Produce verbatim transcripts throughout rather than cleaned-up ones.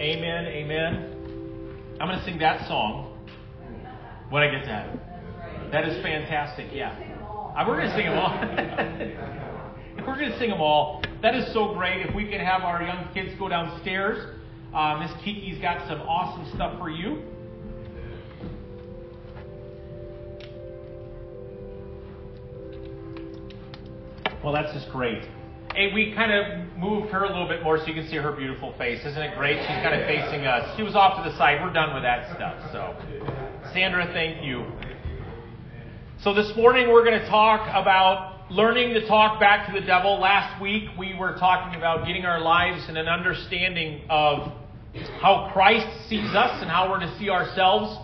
Amen, amen. I'm going to sing that song when I get to heaven. That is fantastic, yeah. We're going to sing them all. We're going to sing them all. That is so great. If we can have our young kids go downstairs, uh, Miss Kiki's got some awesome stuff for you. Well, that's just great. Hey, we kind of moved her a little bit more so you can see her beautiful face. Isn't it great? She's kind of facing us. She was off to the side. We're done with that stuff. So, Sandra, thank you. So this morning we're going to talk about learning to talk back to the devil. Last week we were talking about getting our lives in an understanding of how Christ sees us and how we're to see ourselves.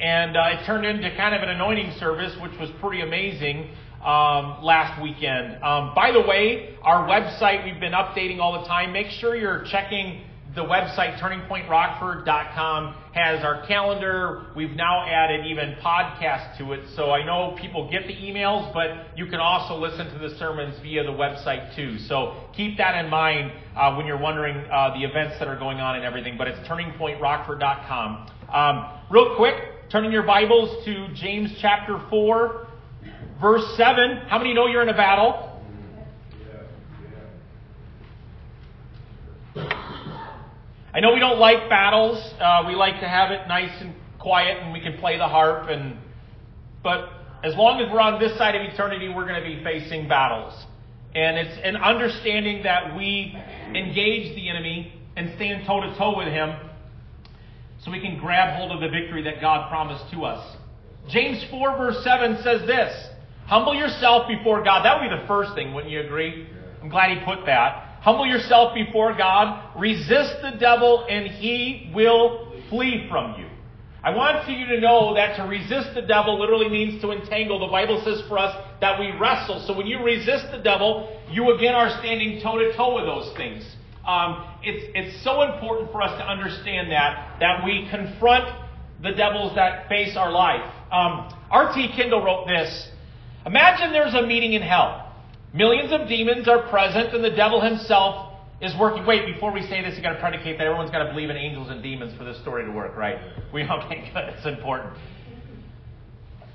And uh, it turned into kind of an anointing service, which was pretty amazing. Um, last weekend. Um, by the way, our website, we've been updating all the time. Make sure you're checking the website. Turning Point Rockford dot com has our calendar. We've now added even podcasts to it. So I know people get the emails, but you can also listen to the sermons via the website too. So keep that in mind uh, when you're wondering uh, the events that are going on and everything, but it's Turning Point Rockford dot com. Um, real quick, turning your Bibles to James chapter four. Verse seven, how many know you're in a battle? I know we don't like battles. Uh, we like to have it nice and quiet and we can play the harp. And but as long as we're on this side of eternity, we're going to be facing battles. And it's an understanding that we engage the enemy and stand toe-to-toe with him so we can grab hold of the victory that God promised to us. James four, verse seven says this. Humble yourself before God. That would be the first thing, wouldn't you agree? I'm glad he put that. Humble yourself before God. Resist the devil and he will flee from you. I want you to know that to resist the devil literally means to entangle. The Bible says for us that we wrestle. So when you resist the devil, you again are standing toe-to-toe with those things. Um, it's, it's so important for us to understand that, that we confront the devils that face our life. Um, R T Kendall wrote this. Imagine there's a meeting in hell. Millions of demons are present and the devil himself is working. Wait, before we say this, you've got to predicate that everyone's got to believe in angels and demons for this story to work, right? We okay, good. It's important.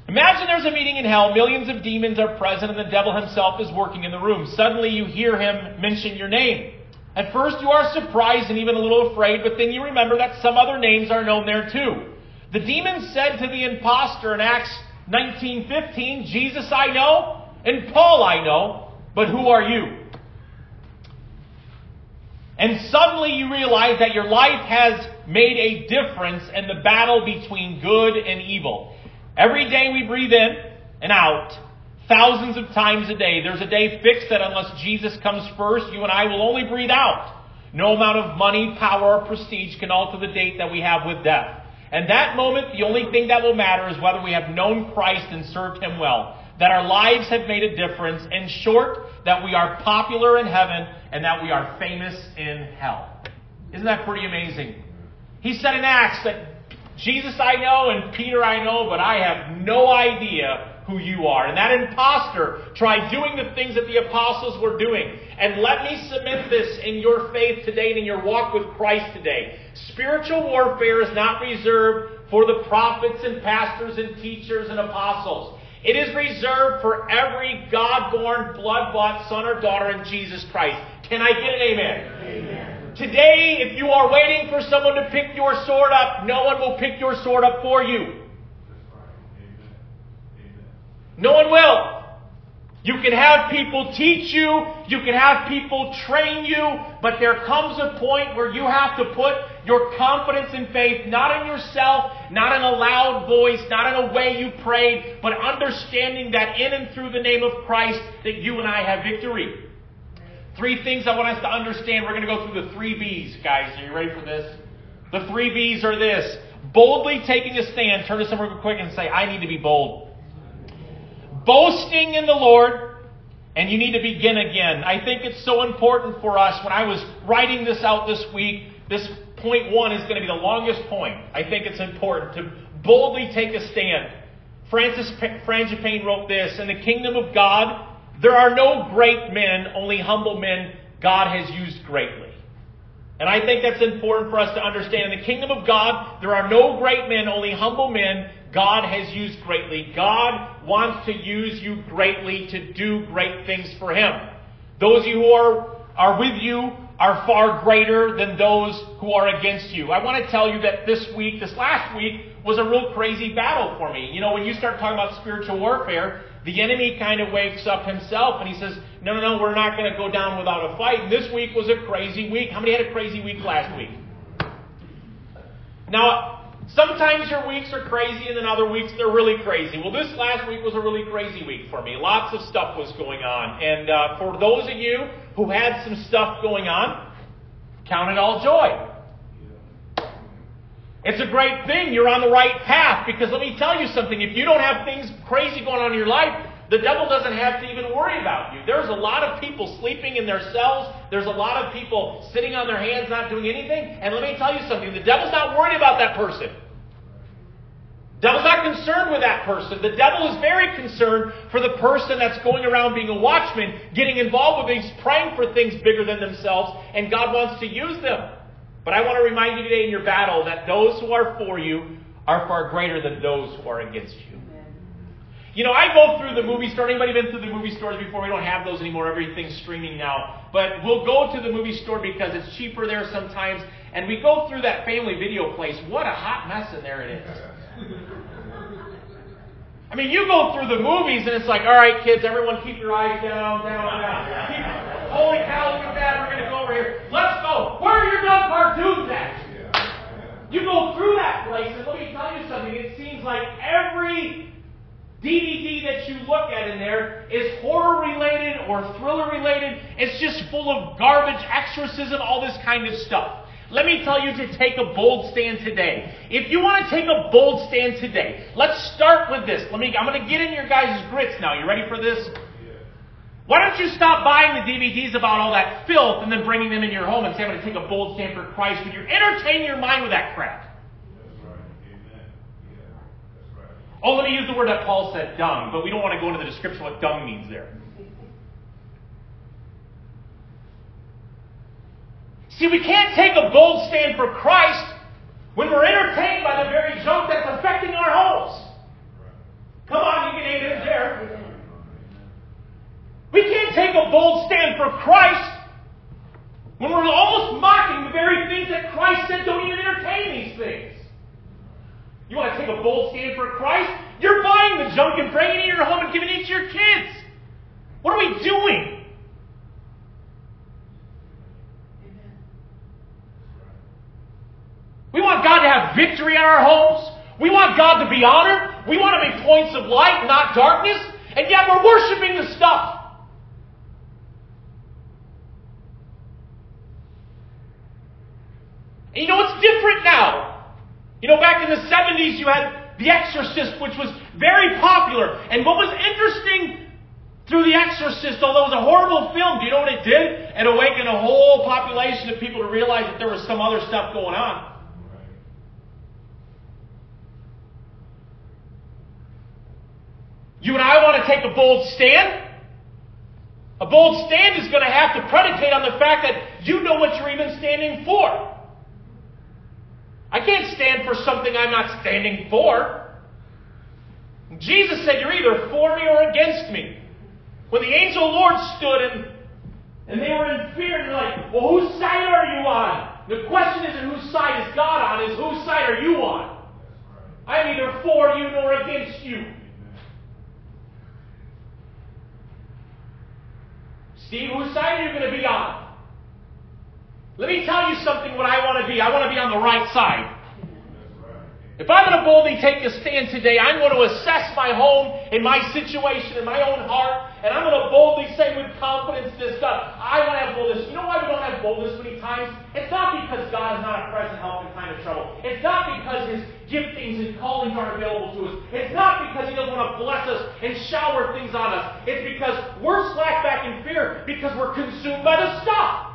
Imagine there's a meeting in hell. Millions of demons are present and the devil himself is working in the room. Suddenly you hear him mention your name. At first you are surprised and even a little afraid, but then you remember that some other names are known there too. The demon said to the imposter in Acts nineteen fifteen, Jesus I know, and Paul I know, but who are you? And suddenly you realize that your life has made a difference in the battle between good and evil. Every day we breathe in and out, thousands of times a day. There's a day fixed that unless Jesus comes first, you and I will only breathe out. No amount of money, power, or prestige can alter the date that we have with death. And that moment, the only thing that will matter is whether we have known Christ and served him well, that our lives have made a difference, in short, that we are popular in heaven and that we are famous in hell. Isn't that pretty amazing? He said in Acts that Jesus I know and Peter I know, but I have no idea who you are. And that imposter tried doing the things that the apostles were doing. And let me submit this in your faith today and in your walk with Christ today. Spiritual warfare is not reserved for the prophets and pastors and teachers and apostles. It is reserved for every God-born, blood-bought son or daughter in Jesus Christ. Can I get an amen? Amen. Today, if you are waiting for someone to pick your sword up, no one will pick your sword up for you. Amen. Amen. No one will. You can have people teach you, you can have people train you, but there comes a point where you have to put your confidence and faith not in yourself, not in a loud voice, not in a way you prayed, but understanding that in and through the name of Christ that you and I have victory. Three things I want us to understand. We're going to go through the three B's, guys. Are you ready for this? The three B's are this. Boldly taking a stand. Turn to someone real quick and say, I need to be bold. Boasting in the Lord, and you need to begin again. I think it's so important for us. When I was writing this out this week, this point one is going to be the longest point. I think it's important to boldly take a stand. Francis Frangipane wrote this, in the kingdom of God, there are no great men, only humble men God has used greatly. And I think that's important for us to understand. In the kingdom of God, there are no great men, only humble men God has used greatly. God wants to use you greatly to do great things for Him. Those who are, are with you are far greater than those who are against you. I want to tell you that this week, this last week, was a real crazy battle for me. You know, when you start talking about spiritual warfare, the enemy kind of wakes up himself and he says, no, no, no, we're not going to go down without a fight. And this week was a crazy week. How many had a crazy week last week? Now, sometimes your weeks are crazy and then other weeks they're really crazy. Well, this last week was a really crazy week for me. Lots of stuff was going on. And uh, for those of you who had some stuff going on, count it all joy. It's a great thing. You're on the right path. Because let me tell you something. If you don't have things crazy going on in your life, the devil doesn't have to even worry about you. There's a lot of people sleeping in their cells. There's a lot of people sitting on their hands not doing anything. And let me tell you something. The devil's not worried about that person. The devil's not concerned with that person. The devil is very concerned for the person that's going around being a watchman, getting involved with things, praying for things bigger than themselves, and God wants to use them. But I want to remind you today in your battle that those who are for you are far greater than those who are against you. You know, I go through the movie store. Anybody been through the movie stores before? We don't have those anymore. Everything's streaming now. But we'll go to the movie store because it's cheaper there sometimes. And we go through that family video place. What a hot mess in there it is. I mean, you go through the movies and it's like, all right, kids, everyone keep your eyes down, down, down. Keep, holy cow, look at that. We're going to go over here. Let's go. Where are your dumb cartoons at? You go through that place, and let me tell you something. It seems like every D V D that you look at in there is horror-related or thriller-related. It's just full of garbage, exorcism, all this kind of stuff. Let me tell you to take a bold stand today. If you want to take a bold stand today, let's start with this. Let me. I'm going to get in your guys' grits now. You ready for this? Why don't you stop buying the D V Ds about all that filth and then bringing them in your home and say, I'm going to take a bold stand for Christ? Would you entertain your mind with that crap? Oh, let me use the word that Paul said, dung, but we don't want to go into the description of what dung means there. See, we can't take a bold stand for Christ when we're entertained by the very junk that's affecting our homes. Come on, you can aim it there. We can't take a bold stand for Christ when we're almost mocking the very things that Christ said don't even entertain these things. You want to take a bold stand for Christ? You're buying the junk and bringing it into your home and giving it to your kids. What are we doing? Amen. We want God to have victory in our homes. We want God to be honored. We want to be points of light, not darkness. And yet we're worshiping the stuff. And you know, it's different now. You know, back in the seventies, you had The Exorcist, which was very popular. And what was interesting through The Exorcist, although it was a horrible film, do you know what it did? It awakened a whole population of people to realize that there was some other stuff going on. Right. You and I want to take a bold stand. A bold stand is going to have to predicate on the fact that you know what you're even standing for. I can't stand for something I'm not standing for. Jesus said, you're either for me or against me. When the angel of the Lord stood and, and they were in fear, and they're like, well, whose side are you on? The question isn't whose side is God on, is whose side are you on? I'm neither for you nor against you. Steve, whose side are you going to be on? Let me tell you something what I want to be. I want to be on the right side. If I'm going to boldly take a stand today, I'm going to assess my home and my situation and my own heart, and I'm going to boldly say with confidence this stuff. I want to have boldness. You know why we don't have boldness many times? It's not because God is not a present help in time of trouble. It's not because His giftings and callings aren't available to us. It's not because He doesn't want to bless us and shower things on us. It's because we're slack back in fear because we're consumed by the stuff.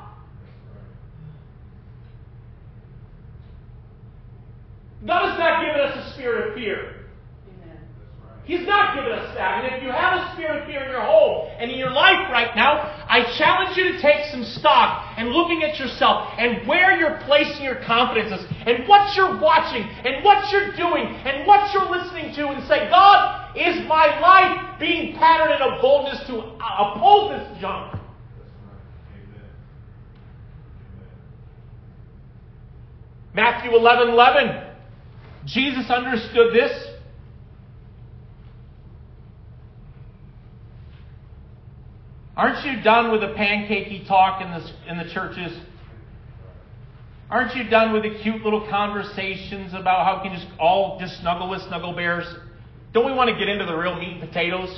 God has not given us a spirit of fear. Amen. He's not given us that. And if you have a spirit of fear in your home and in your life right now, I I challenge you to take some stock and looking at yourself and where you're placing your confidences and what you're watching and what you're doing and what you're listening to and say, God, is my life being patterned in a boldness to uphold this junk? Matthew eleven eleven. Jesus understood this. Aren't you done with the pancakey talk in the, in the churches? Aren't you done with the cute little conversations about how we can just all just snuggle with snuggle bears? Don't we want to get into the real meat and potatoes?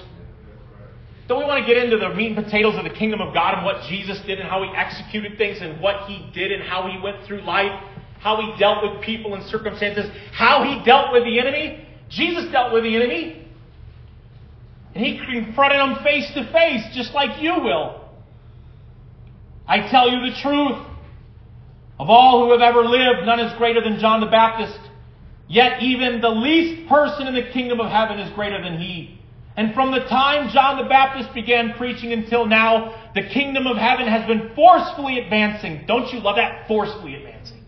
Don't we want to get into the meat and potatoes of the kingdom of God and what Jesus did and how he executed things and what he did and how he went through life, how he dealt with people and circumstances, how he dealt with the enemy? Jesus dealt with the enemy. And he confronted him face to face, just like you will. I tell you the truth. Of all who have ever lived, none is greater than John the Baptist. Yet even the least person in the kingdom of heaven is greater than he. And from the time John the Baptist began preaching until now, the kingdom of heaven has been forcefully advancing. Don't you love that? Forcefully advancing.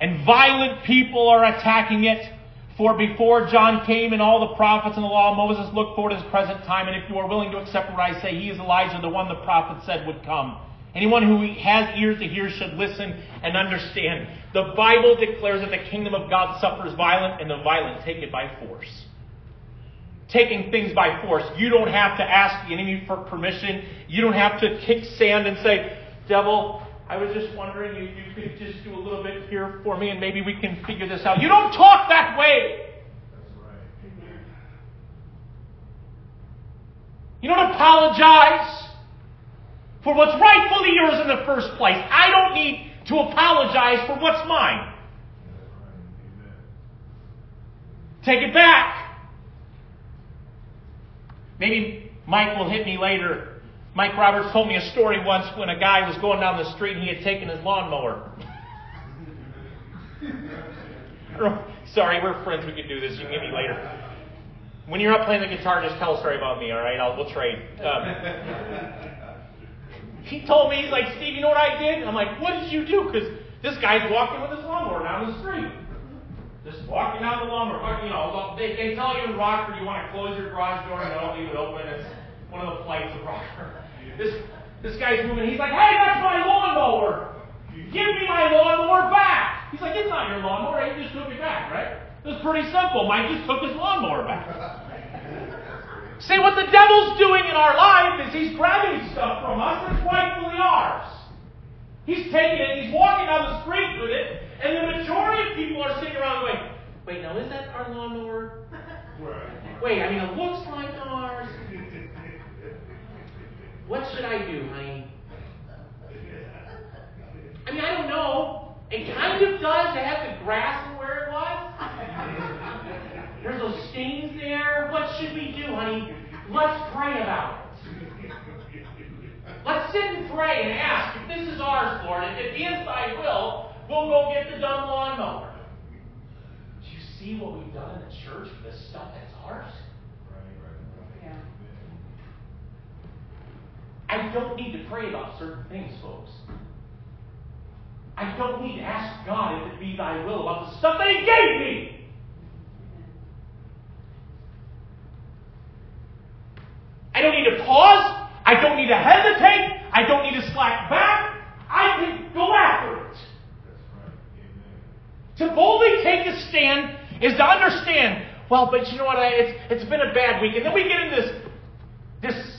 And violent people are attacking it. For before John came and all the prophets and the law, Moses looked forward to his present time. And if you are willing to accept what I say, he is Elijah, the one the prophet said would come. Anyone who has ears to hear should listen and understand. The Bible declares that the kingdom of God suffers violence, and the violent take it by force. Taking things by force. You don't have to ask the enemy for permission. You don't have to kick sand and say, devil, I was just wondering if you could just do a little bit here for me and maybe we can figure this out. You don't talk that way. That's right. You don't apologize for what's rightfully yours in the first place. I don't need to apologize for what's mine. That's right. Take it back. Maybe Mike will hit me later. Mike Roberts told me a story once when a guy was going down the street and he had taken his lawnmower. Sorry, we're friends. We can do this. You can get me later. When you're up playing the guitar, just tell a story about me, all right? I'll, we'll trade. Um, he told me, he's like, Steve, you know what I did? And I'm like, what did you do? Because this guy's walking with his lawnmower down the street. Just walking down the lawnmower. You know, they, they tell you in Rockford you want to close your garage door and don't leave it open. It's one of the flights of Rockford. This this guy's moving. He's like, hey, that's my lawnmower. Give me my lawnmower back. He's like, it's not your lawnmower. He just took it back, right? It was pretty simple. Mike just took his lawnmower back. See, what the devil's doing in our life is he's grabbing stuff from us that's rightfully ours. He's taking it. He's walking down the street with it. And the majority of people are sitting around going, wait, now is that our lawnmower? Wait, I mean, it looks like ours. What should I do, honey? I mean, I don't know. It kind of does. They have the grass and where it was. There's those stains there. What should we do, honey? Let's pray about it. Let's sit and pray and ask if this is ours, Lord. And if it is thy will, we'll go get the dumb lawnmower. Do you see what we've done in the church for this stuff that's ours? I don't need to pray about certain things, folks. I don't need to ask God if it be thy will about the stuff that he gave me. I don't need to pause. I don't need to hesitate. I don't need to slack back. I can go after it. That's right. Amen. To boldly take a stand is to understand, well, but you know what? I, it's, it's been a bad week. And then we get in this, this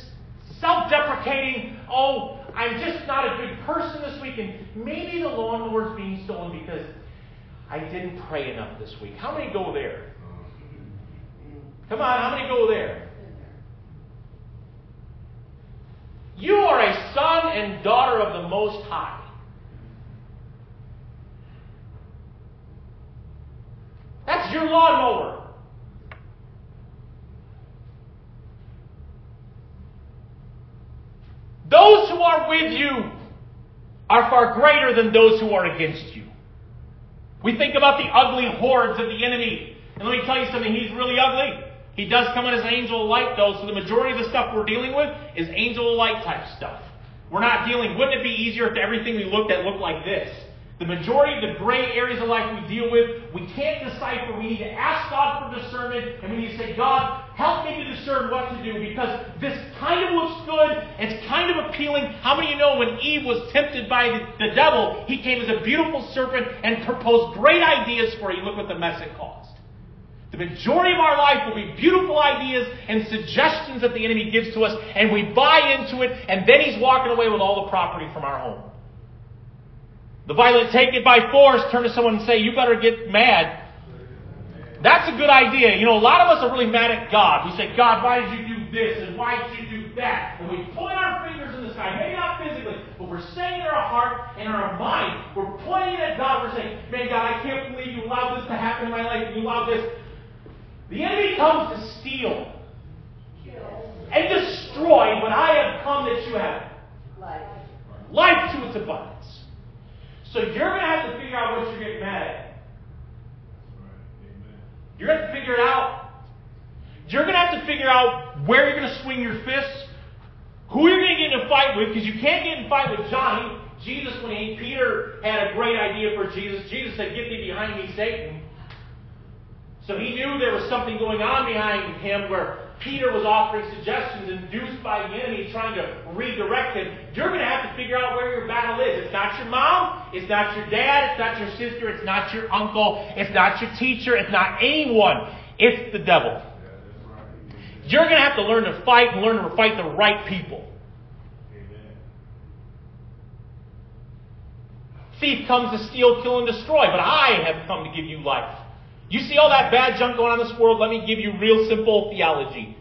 self-deprecating, oh, I'm just not a good person this week, and maybe the lawnmower's being stolen because I didn't pray enough this week. How many go there? Come on, how many go there? You are a son and daughter of the Most High. That's your lawnmower. Those who are with you are far greater than those who are against you. We think about the ugly hordes of the enemy. And let me tell you something, he's really ugly. He does come in as an angel of light, though, so the majority of the stuff we're dealing with is angel of light type stuff. We're not dealing, wouldn't it be easier if everything we looked at looked like this? The majority of the gray areas of life we deal with, we can't decipher. We need to ask God for discernment, and we need to say, God, help me to discern what to do, because this kind of looks good, it's kind of appealing. How many of you know when Eve was tempted by the, the devil, he came as a beautiful serpent and proposed great ideas for you. Look what the mess it caused. The majority of our life will be beautiful ideas and suggestions that the enemy gives to us, and we buy into it, and then he's walking away with all the property from our home. The violent take it by force, turn to someone and say, you better get mad. That's a good idea. You know, a lot of us are really mad at God. We say, God, why did you do this? And why did you do that? And we point our fingers in the sky, maybe not physically, but we're saying in our heart and in our mind, we're pointing at God. We're saying, man, God, I can't believe you allowed this to happen in my life. You allowed this. The enemy comes to steal and destroy, but I have come that you have life. Life to its abundance. So you're going to have to figure out what you're getting mad at. You're going to have to figure it out. You're going to have to figure out where you're going to swing your fists, who you're going to get in a fight with, because you can't get in a fight with Johnny. Jesus, when he, Peter had a great idea for Jesus, Jesus said, get thee behind me, Satan. So he knew there was something going on behind him where Peter was offering suggestions induced by the enemy trying to redirect him. You're going to have to figure out where your battle is. It's not your mom. It's not your dad. It's not your sister. It's not your uncle. It's not your teacher. It's not anyone. It's the devil. You're going to have to learn to fight and learn to fight the right people. Thief comes to steal, kill, and destroy, but I have come to give you life. You see all that bad junk going on in this world? Let me give you real simple theology.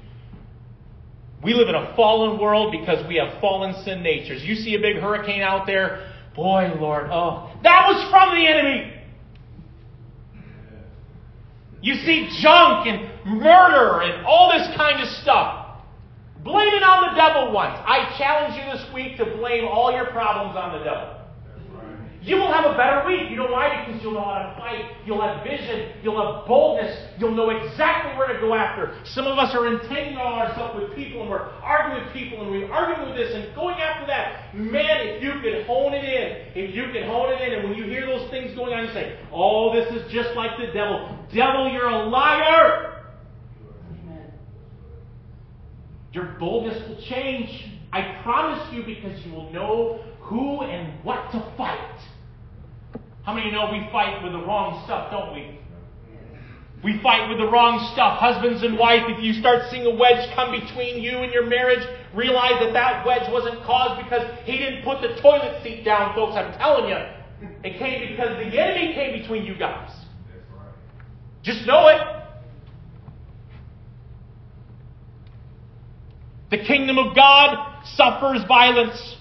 We live in a fallen world because we have fallen sin natures. You see a big hurricane out there? Boy, Lord, oh, that was from the enemy. You see junk and murder and all this kind of stuff. Blame it on the devil once. I challenge you this week to blame all your problems on the devil. You will have a better week. You know why? Because you'll know how to fight. You'll have vision. You'll have boldness. You'll know exactly where to go after. Some of us are entangled ourselves with people, and we're arguing with people, and we're arguing with this and going after that. Man, if you could hone it in, if you could hone it in, and when you hear those things going on, you say, oh, this is just like the devil. Devil, you're a liar. Amen. Your boldness will change. I promise you, because you will know who and what to fight. How many of you know we fight with the wrong stuff, don't we? We fight with the wrong stuff. Husbands and wife, if you start seeing a wedge come between you and your marriage, realize that that wedge wasn't caused because he didn't put the toilet seat down, folks. I'm telling you. It came because the enemy came between you guys. Just know it. The kingdom of God suffers violence.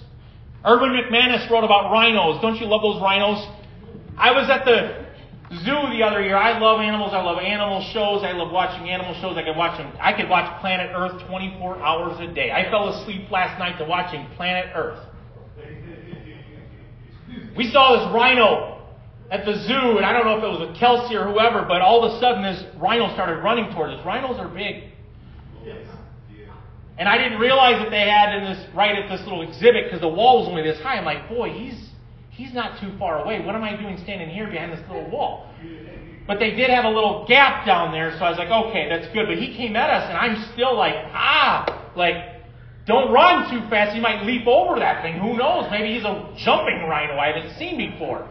Urban McManus wrote about rhinos. Don't you love those rhinos? I was at the zoo the other year. I love animals. I love animal shows. I love watching animal shows. I could watch them. I could watch Planet Earth twenty-four hours a day. I fell asleep last night to watching Planet Earth. We saw this rhino at the zoo, and I don't know if it was with Kelsey or whoever, but all of a sudden this rhino started running towards us. Rhinos are big. Yes. And I didn't realize that they had in this, right at this little exhibit, because the wall was only this high. I'm like, boy, he's he's not too far away. What am I doing standing here behind this little wall? But they did have a little gap down there, so I was like, okay, that's good. But he came at us, and I'm still like, ah, like, don't run too fast. He might leap over that thing. Who knows? Maybe he's a jumping rhino I haven't seen before.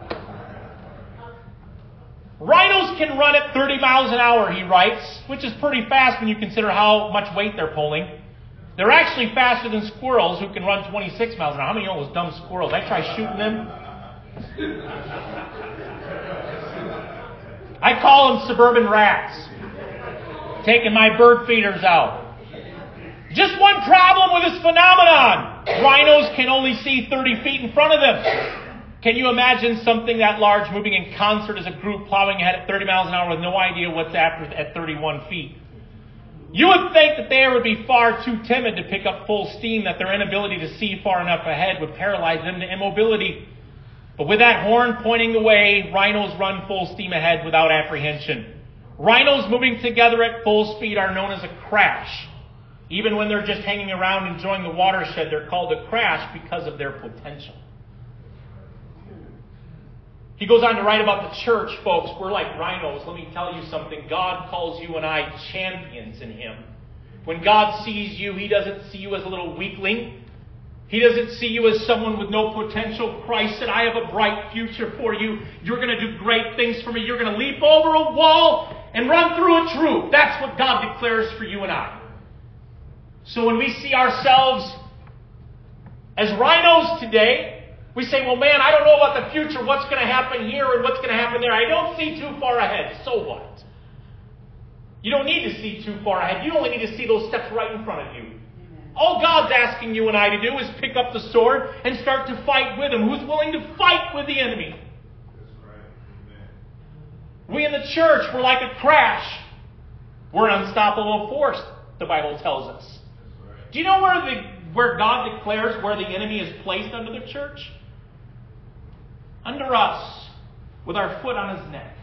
Rhinos can run at thirty miles an hour, he writes, which is pretty fast when you consider how much weight they're pulling. They're actually faster than squirrels, who can run twenty-six miles an hour. How many of you know those dumb squirrels? I try shooting them. I call them suburban rats. Taking my bird feeders out. Just one problem with this phenomenon. Rhinos can only see thirty feet in front of them. Can you imagine something that large moving in concert as a group, plowing ahead at thirty miles an hour with no idea what's after at thirty-one feet? You would think that they would be far too timid to pick up full steam, that their inability to see far enough ahead would paralyze them to immobility. But with that horn pointing the way, rhinos run full steam ahead without apprehension. Rhinos moving together at full speed are known as a crash. Even when they're just hanging around enjoying the watershed, they're called a crash because of their potential. He goes on to write about the church, folks. We're like rhinos. Let me tell you something. God calls you and I champions in Him. When God sees you, He doesn't see you as a little weakling. He doesn't see you as someone with no potential. Christ said, I have a bright future for you. You're going to do great things for me. You're going to leap over a wall and run through a troop. That's what God declares for you and I. So when we see ourselves as rhinos today, we say, well, man, I don't know about the future, what's going to happen here and what's going to happen there. I don't see too far ahead. So what? You don't need to see too far ahead. You only need to see those steps right in front of you. Amen. All God's asking you and I to do is pick up the sword and start to fight with Him. Who's willing to fight with the enemy? That's right. Amen. We in the church, we're like a crash. We're an unstoppable force, the Bible tells us. Do you know where the where God declares where the enemy is placed under the church? Under us, with our foot on His neck.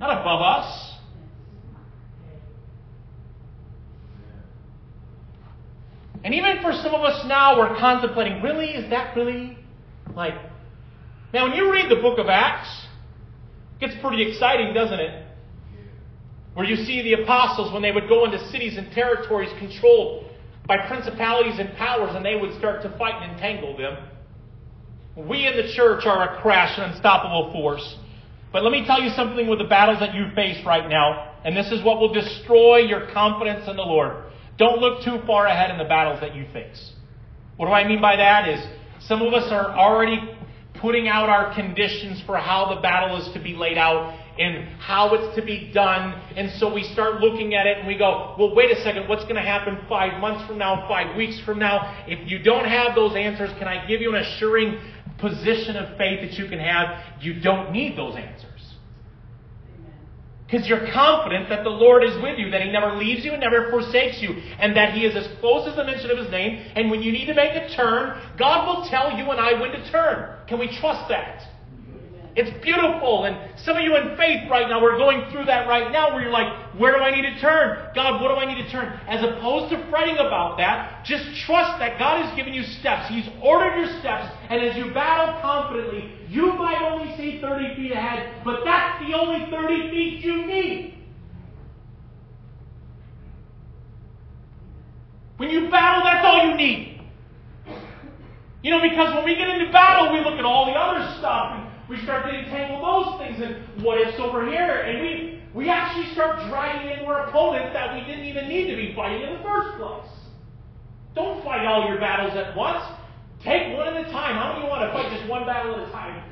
Not above us. And even for some of us now, we're contemplating, really? Is that really? Like, now when you read the book of Acts, it gets pretty exciting, doesn't it? Where you see the apostles, when they would go into cities and territories controlled by principalities and powers, and they would start to fight and entangle them. We in the church are a crash, an unstoppable force. But let me tell you something with the battles that you face right now, and this is what will destroy your confidence in the Lord. Don't look too far ahead in the battles that you face. What do I mean by that is some of us are already putting out our conditions for how the battle is to be laid out and how it's to be done. And so we start looking at it and we go, well, wait a second, what's going to happen five months from now, five weeks from now? If you don't have those answers, can I give you an assuring position of faith that you can have? You don't need those answers. Because you're confident that the Lord is with you, that He never leaves you and never forsakes you, and that He is as close as the mention of His name. And when you need to make a turn, God will tell you and I when to turn. Can we trust that? It's beautiful, and some of you in faith right now, we're going through that right now, where you're like, where do I need to turn? God, what do I need to turn? As opposed to fretting about that, just trust that God has given you steps. He's ordered your steps, and as you battle confidently, you might only see thirty feet ahead, but that's the only thirty feet you need. When you battle, that's all you need. You know, because when we get into battle, we look at all the other stuff, and we start to entangle those things and what ifs over here. And we we actually start dragging in more opponents that we didn't even need to be fighting in the first place. Don't fight all your battles at once. Take one at a time. How many want to fight just one battle at a time?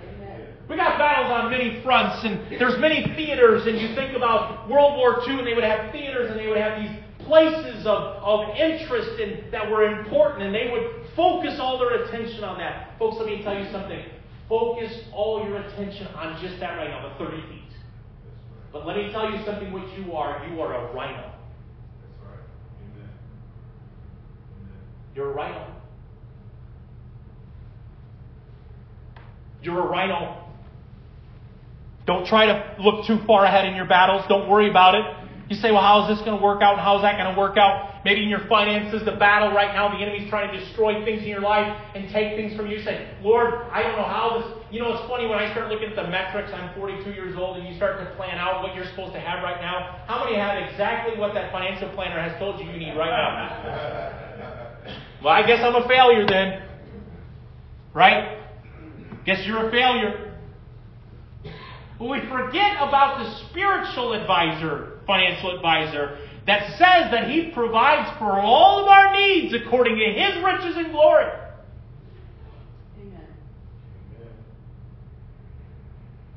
We got battles on many fronts, and there's many theaters, and you think about World War Two, and they would have theaters, and they would have these places of, of interest and that were important, and they would focus all their attention on that. Folks, let me tell you something. Focus all your attention on just that right now, the thirty feet. But let me tell you something, what you are, you are a rhino. That's right. Amen. Amen. You're a rhino. You're a rhino. Don't try to look too far ahead in your battles. Don't worry about it. You say, well, how is this going to work out? How is that going to work out? Maybe in your finances, the battle right now, the enemy's trying to destroy things in your life and take things from you. Say, Lord, I don't know how this... You know, it's funny when I start looking at the metrics. I'm forty-two years old, and you start to plan out what you're supposed to have right now. How many have exactly what that financial planner has told you you need right now? Well, I guess I'm a failure then. Right? Guess you're a failure. But we forget about the spiritual advisor, financial advisor, that says that He provides for all of our needs according to His riches and glory. Amen.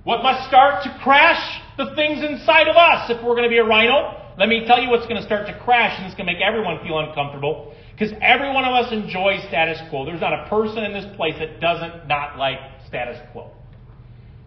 What must start to crash? The things inside of us. If we're going to be a rhino, let me tell you what's going to start to crash, and it's going to make everyone feel uncomfortable, because every one of us enjoys status quo. There's not a person in this place that doesn't not like status quo.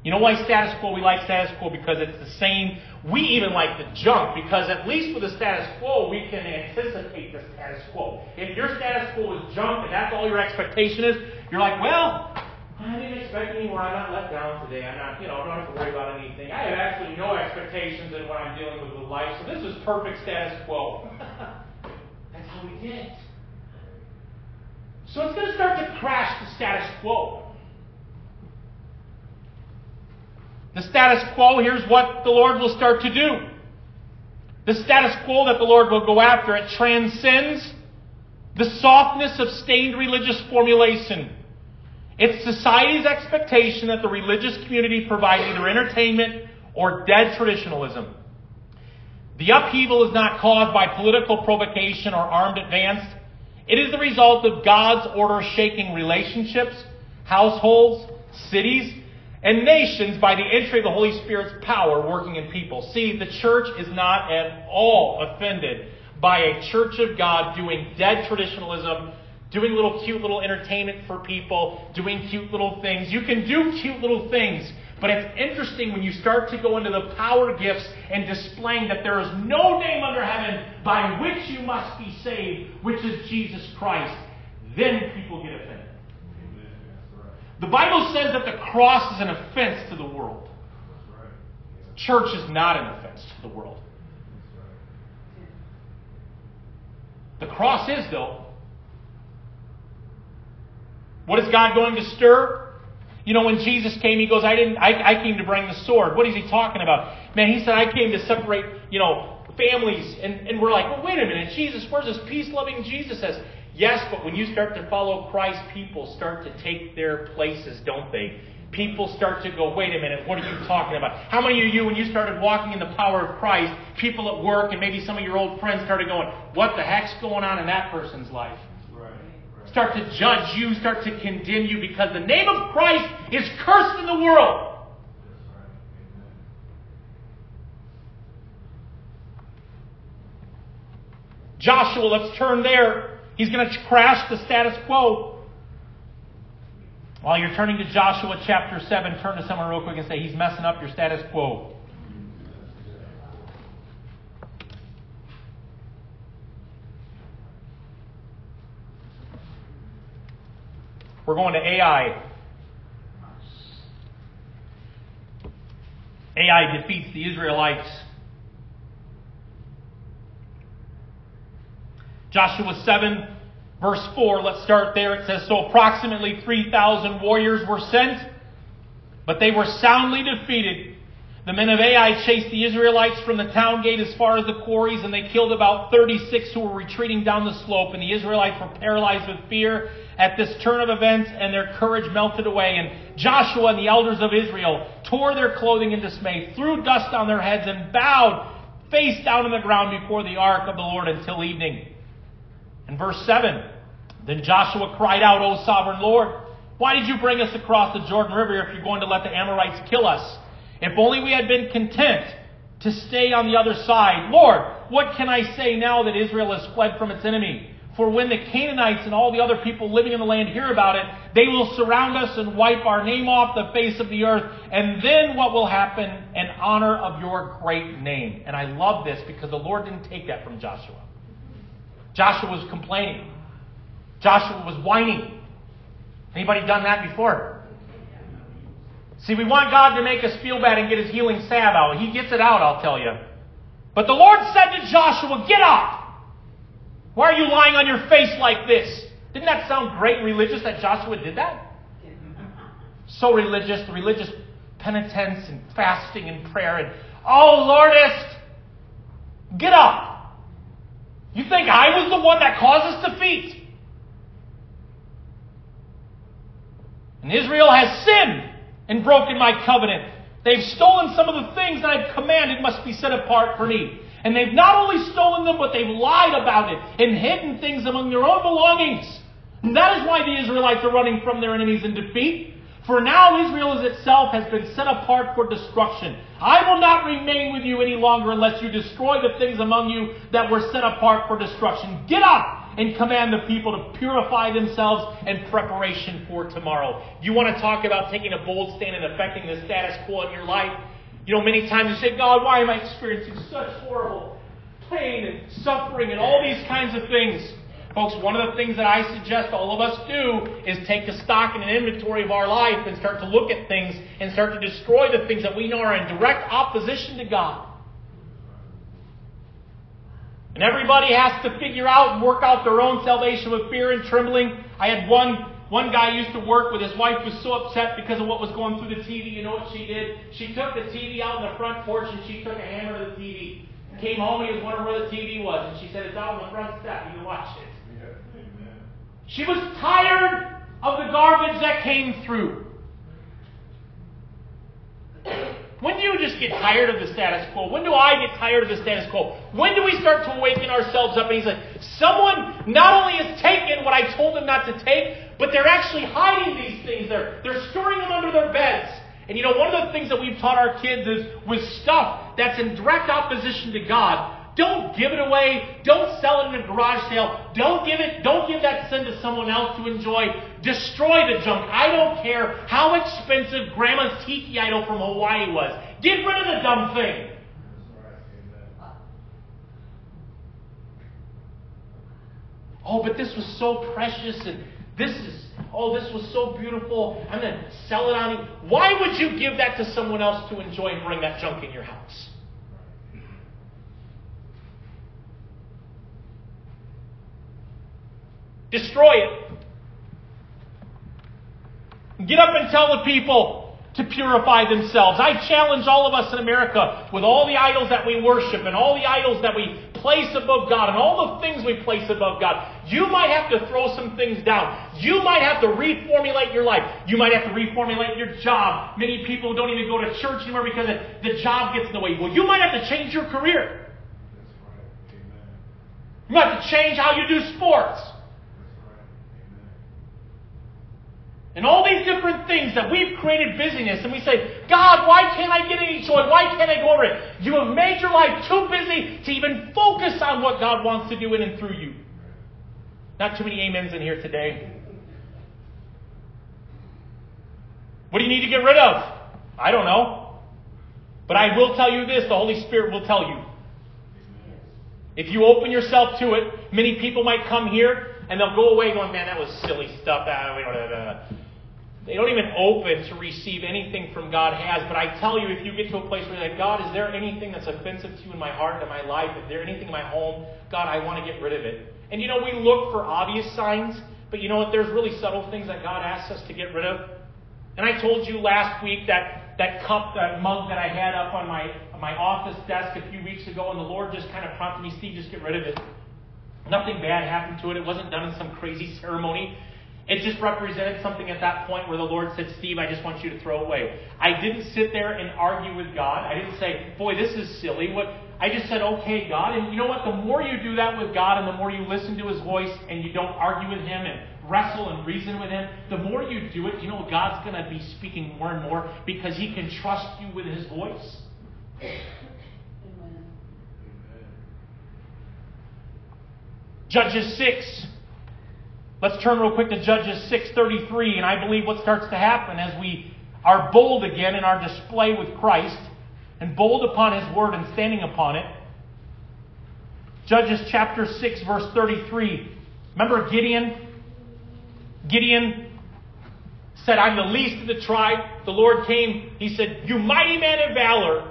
You know why status quo? We like status quo because it's the same. We even like the junk because at least with the status quo, we can anticipate the status quo. If your status quo is junk and that's all your expectation is, you're like, well, I didn't expecting anyone. I'm not let down today. I'm not, you know, I don't have to worry about anything. I have absolutely no expectations in what I'm dealing with with life, so this is perfect status quo. That's how we get. So it's going to start to crash the status quo. The status quo, here's what the Lord will start to do. The status quo that the Lord will go after, it transcends the softness of stained religious formulation. It's society's expectation that the religious community provide either entertainment or dead traditionalism. The upheaval is not caused by political provocation or armed advance. It is the result of God's order shaking relationships, households, cities, and nations by the entry of the Holy Spirit's power working in people. See, the church is not at all offended by a church of God doing dead traditionalism, doing little cute little entertainment for people, doing cute little things. You can do cute little things, but it's interesting when you start to go into the power gifts and displaying that there is no name under heaven by which you must be saved, which is Jesus Christ. Then people get offended. The Bible says that the cross is an offense to the world. Church is not an offense to the world. The cross is, though. What is God going to stir? You know, when Jesus came, he goes, I didn't. I, I came to bring the sword. What is he talking about? Man, he said, I came to separate, you know, families. And, and we're like, well, wait a minute, Jesus, where's this peace-loving Jesus? Says, yes, but when you start to follow Christ, people start to take their places, don't they? People start to go, wait a minute, what are you talking about? How many of you, when you started walking in the power of Christ, people at work and maybe some of your old friends started going, what the heck's going on in that person's life? Right, right. Start to judge you, start to condemn you, because the name of Christ is cursed in the world. That's right. Amen. Joshua, let's turn there. He's going to crash the status quo. While you're turning to Joshua chapter seven, turn to someone real quick and say, he's messing up your status quo. We're going to A I. A I defeats the Israelites. Joshua seven, verse four, let's start there. It says, so approximately three thousand warriors were sent, but they were soundly defeated. The men of Ai chased the Israelites from the town gate as far as the quarries, and they killed about thirty-six who were retreating down the slope. And the Israelites were paralyzed with fear at this turn of events, and their courage melted away. And Joshua and the elders of Israel tore their clothing in dismay, threw dust on their heads, and bowed face down on the ground before the ark of the Lord until evening. In verse seven, then Joshua cried out, O sovereign Lord, why did you bring us across the Jordan River if you're going to let the Amorites kill us? If only we had been content to stay on the other side. Lord, what can I say now that Israel has fled from its enemy? For when the Canaanites and all the other people living in the land hear about it, they will surround us and wipe our name off the face of the earth. And then what will happen in honor of your great name? And I love this because the Lord didn't take that from Joshua. Joshua was complaining. Joshua was whining. Anybody done that before? See, we want God to make us feel bad and get his healing salve out. He gets it out, I'll tell you. But the Lord said to Joshua, get up! Why are you lying on your face like this? Didn't that sound great and religious that Joshua did that? So religious, the religious penitence and fasting and prayer and, oh, Lordest, get up! You think I was the one that caused us defeat? And Israel has sinned and broken my covenant. They've stolen some of the things that I've commanded must be set apart for me. And they've not only stolen them, but they've lied about it and hidden things among their own belongings. And that is why the Israelites are running from their enemies in defeat. For now Israel as itself has been set apart for destruction. I will not remain with you any longer unless you destroy the things among you that were set apart for destruction. Get up and command the people to purify themselves in preparation for tomorrow. You want to talk about taking a bold stand and affecting the status quo in your life? You know, many times you say, God, why am I experiencing such horrible pain and suffering and all these kinds of things? Folks, one of the things that I suggest all of us do is take a stock and an inventory of our life and start to look at things and start to destroy the things that we know are in direct opposition to God. And everybody has to figure out and work out their own salvation with fear and trembling. I had one one guy used to work with, his wife was so upset because of what was going through the T V. You know what she did? She took the T V out on the front porch and she took a hammer to the T V. Came home, he was wondering where the T V was, and she said, it's out on the front step, you can watch it. She was tired of the garbage that came through. When do you just get tired of the status quo? When do I get tired of the status quo? When do we start to awaken ourselves up? And he's like, someone not only has taken what I told them not to take, but they're actually hiding these things. They're, they're storing them under their beds. And you know, one of the things that we've taught our kids is with stuff that's in direct opposition to God, don't give it away. Don't sell it in a garage sale. Don't give it, don't give that sin to someone else to enjoy. Destroy the junk. I don't care how expensive Grandma's tiki idol from Hawaii was. Get rid of the dumb thing. Oh, but this was so precious, and this is, oh, this was so beautiful. I'm going to sell it on you. Why would you give that to someone else to enjoy and bring that junk in your house? Destroy it. Get up and tell the people to purify themselves. I challenge all of us in America with all the idols that we worship and all the idols that we place above God and all the things we place above God. You might have to throw some things down. You might have to reformulate your life. You might have to reformulate your job. Many people don't even go to church anymore because the job gets in the way. Well, you might have to change your career. You might have to change how you do sports. And all these different things that we've created busyness, and we say, God, why can't I get any joy? Why can't I go over it? You have made your life too busy to even focus on what God wants to do in and through you. Not too many amens in here today. What do you need to get rid of? I don't know. But I will tell you this, the Holy Spirit will tell you. If you open yourself to it, many people might come here, and they'll go away going, man, that was silly stuff. They don't even open to receive anything from God has. But I tell you, if you get to a place where you're like, God, is there anything that's offensive to you in my heart, in my life? Is there anything in my home? God, I want to get rid of it. And you know, we look for obvious signs, but you know what? There's really subtle things that God asks us to get rid of. And I told you last week that that cup, that mug that I had up on my, on my office desk a few weeks ago, and the Lord just kind of prompted me, Steve, just get rid of it. Nothing bad happened to it. It wasn't done in some crazy ceremony. It just represented something at that point where the Lord said, Steve, I just want you to throw away. I didn't sit there and argue with God. I didn't say, boy, this is silly. What? I just said, okay, God. And you know what? The more you do that with God and the more you listen to His voice and you don't argue with Him and wrestle and reason with Him, the more you do it, you know God's going to be speaking more and more because He can trust you with His voice. Judges six. Let's turn real quick to Judges six thirty-three, and I believe what starts to happen as we are bold again in our display with Christ and bold upon His Word and standing upon it. Judges chapter six, verse thirty-three. Remember Gideon? Gideon said, I'm the least of the tribe. The Lord came. He said, you mighty man of valor.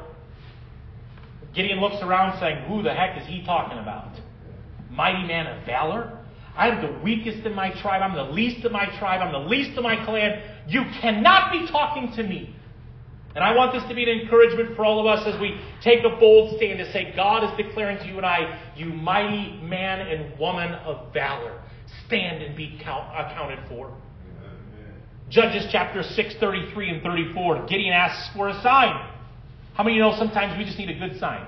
Gideon looks around saying, who the heck is he talking about? Mighty man of valor. I'm the weakest in my tribe. I'm the least of my tribe. I'm the least of my clan. You cannot be talking to me. And I want this to be an encouragement for all of us as we take a bold stand to say, God is declaring to you and I, you mighty man and woman of valor. Stand and be count, accounted for. Amen. Judges chapter six, thirty-three and thirty-four. Gideon asks for a sign. How many of you know sometimes we just need a good sign?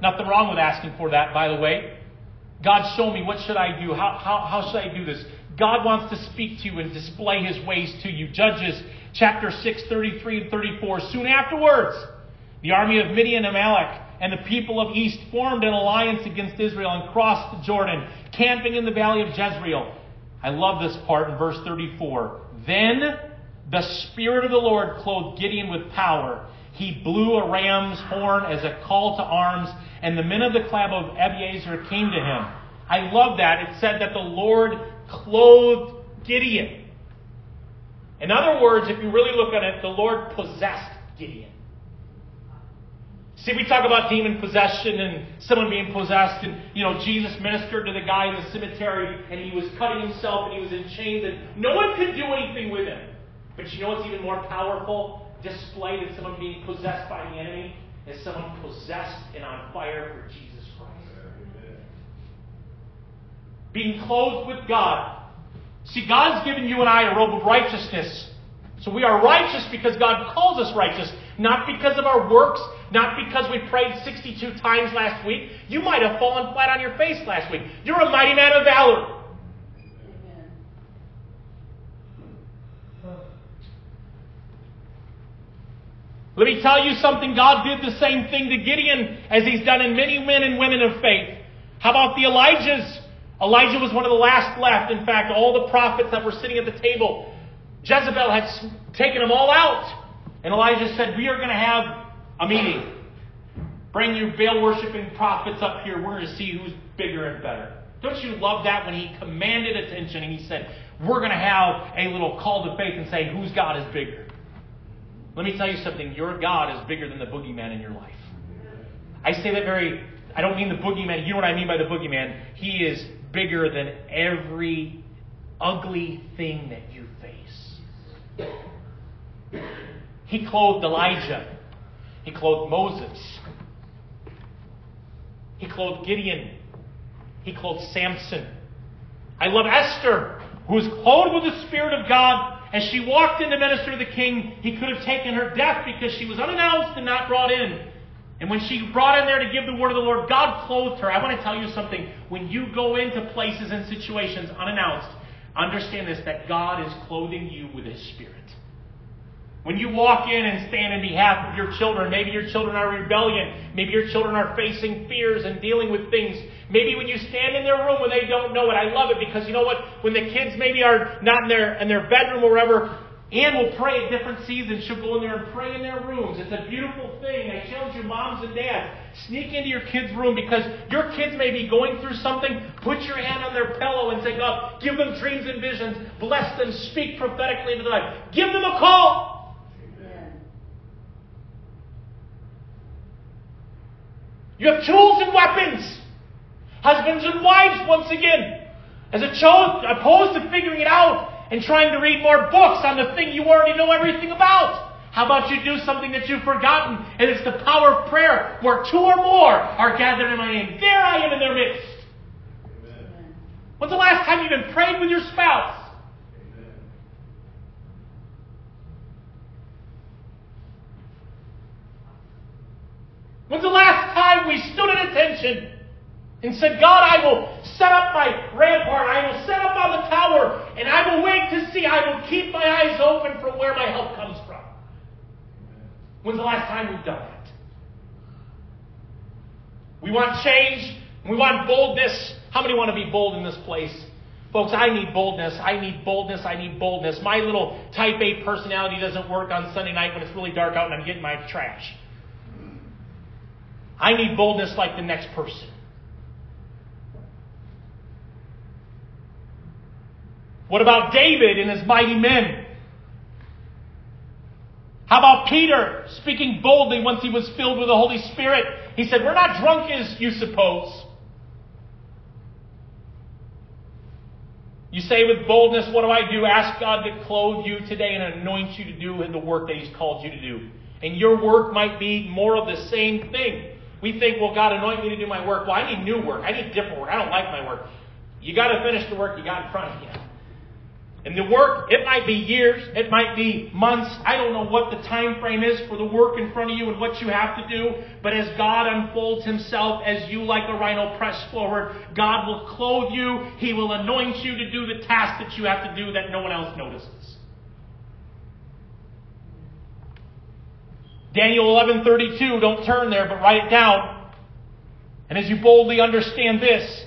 Nothing wrong with asking for that, by the way. God, show me, what should I do? How, how, how should I do this? God wants to speak to you and display His ways to you. Judges chapter six, thirty-three and thirty-four. Soon afterwards, the army of Midian, Amalek, and the people of East formed an alliance against Israel and crossed the Jordan, camping in the valley of Jezreel. I love this part in verse thirty-four. Then the Spirit of the Lord clothed Gideon with power. He blew a ram's horn as a call to arms, and the men of the tribe of Abiezer came to him. I love that. It said that the Lord clothed Gideon. In other words, if you really look at it, the Lord possessed Gideon. See, we talk about demon possession and someone being possessed, and, you know, Jesus ministered to the guy in the cemetery and he was cutting himself and he was in chains and no one could do anything with him. But you know what's even more powerful display than someone being possessed by the enemy? Is someone possessed and on fire for Jesus Christ. Amen. Being clothed with God. See, God's given you and I a robe of righteousness. So we are righteous because God calls us righteous. Not because of our works. Not because we prayed sixty-two times last week. You might have fallen flat on your face last week. You're a mighty man of valor. Amen. Let me tell you something. God did the same thing to Gideon as he's done in many men and women of faith. How about the Elijahs? Elijah was one of the last left. In fact, all the prophets that were sitting at the table, Jezebel had taken them all out. And Elijah said, we are going to have a meeting. Bring your Baal-worshipping prophets up here. We're going to see who's bigger and better. Don't you love that when he commanded attention and he said, we're going to have a little call to faith and say, whose God is bigger? Let me tell you something. Your God is bigger than the boogeyman in your life. I say that very, I don't mean the boogeyman. You know what I mean by the boogeyman. He is bigger than every ugly thing that you face. He clothed Elijah. He clothed Moses. He clothed Gideon. He clothed Samson. I love Esther, who was clothed with the Spirit of God. As she walked in to minister to the king, he could have taken her death because she was unannounced and not brought in. And when she brought in there to give the word of the Lord, God clothed her. I want to tell you something. When you go into places and situations unannounced, understand this, that God is clothing you with His Spirit. When you walk in and stand in behalf of your children, maybe your children are rebellion, maybe your children are facing fears and dealing with things, maybe when you stand in their room when they don't know it, I love it because you know what? When the kids maybe are not in their in their bedroom or wherever, Anne will pray at different seasons. She'll go in there and pray in their rooms. It's a beautiful thing. I challenge you moms and dads, sneak into your kids' room because your kids may be going through something. Put your hand on their pillow and say, God, give them dreams and visions. Bless them. Speak prophetically into their life. Give them a call. You have tools and weapons. Husbands and wives, once again, as a child, opposed to figuring it out and trying to read more books on the thing you already know everything about. How about you do something that you've forgotten? And it's the power of prayer, where two or more are gathered in my name. There I am in their midst. Amen. When's the last time you've been praying with your spouse? Amen. When's the last time we stood at attention and said, God, I will set up my rampart, I will set up on the tower, and I will wait to see, I will keep my eyes open for where my help comes from. When's the last time we've done that? We want change, we want boldness. How many want to be bold in this place? Folks, I need boldness, I need boldness, I need boldness. My little type A personality doesn't work on Sunday night when it's really dark out and I'm getting my trash. I need boldness like the next person. What about David and his mighty men? How about Peter speaking boldly once he was filled with the Holy Spirit? He said, we're not drunk as you suppose. You say with boldness, what do I do? Ask God to clothe you today and anoint you to do the work that He's called you to do. And your work might be more of the same thing. We think, well, God, anoint me to do my work. Well, I need new work. I need different work. I don't like my work. You got to finish the work you got in front of you. And the work, it might be years. It might be months. I don't know what the time frame is for the work in front of you and what you have to do. But as God unfolds Himself, as you like a rhino press forward, God will clothe you. He will anoint you to do the task that you have to do that no one else notices. Daniel eleven thirty-two, don't turn there, but write it down. And as you boldly understand this,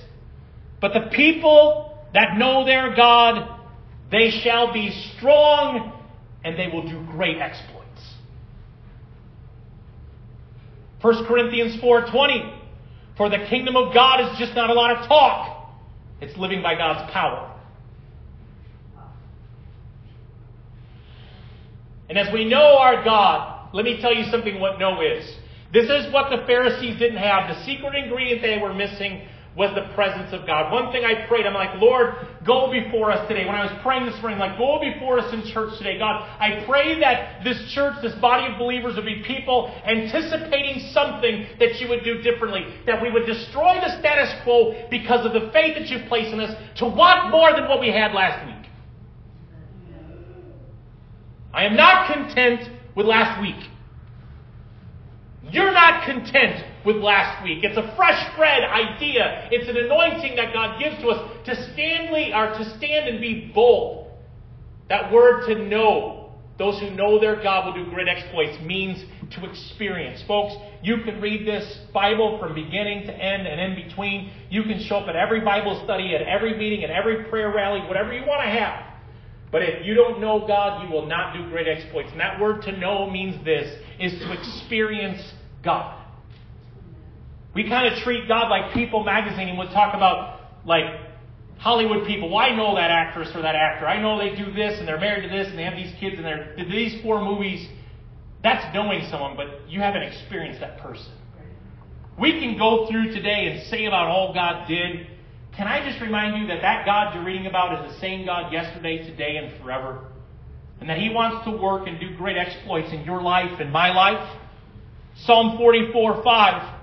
but the people that know their God, they shall be strong and they will do great exploits. First Corinthians four twenty, for the kingdom of God is just not a lot of talk, It's living by God's power. And as we know our God, let me tell you something what know is. This is what the Pharisees didn't have. The secret ingredient they were missing was the presence of God. One thing I prayed, I'm like, Lord, go before us today. When I was praying this morning, I'm like, go before us in church today. God, I pray that this church, this body of believers would be people anticipating something that you would do differently, that we would destroy the status quo because of the faith that you've placed in us to want more than what we had last week. I am not content with last week. You're not content with last week. It's a fresh bread idea. It's an anointing that God gives to us to stand, or to stand and be bold. That word to know, those who know their God will do great exploits, means to experience. Folks, you can read this Bible from beginning to end and in between. You can show up at every Bible study, at every meeting, at every prayer rally, whatever you want to have. But if you don't know God, you will not do great exploits. And that word to know means this, is to experience God. We kind of treat God like People magazine, and we'll talk about like Hollywood people. Well, I know that actress or that actor. I know they do this, and they're married to this, and they have these kids, and they're these four movies. That's knowing someone, but you haven't experienced that person. We can go through today and say about all God did. Can I just remind you that that God you're reading about is the same God yesterday, today, and forever? And that He wants to work and do great exploits in your life and my life? Psalm forty-four five.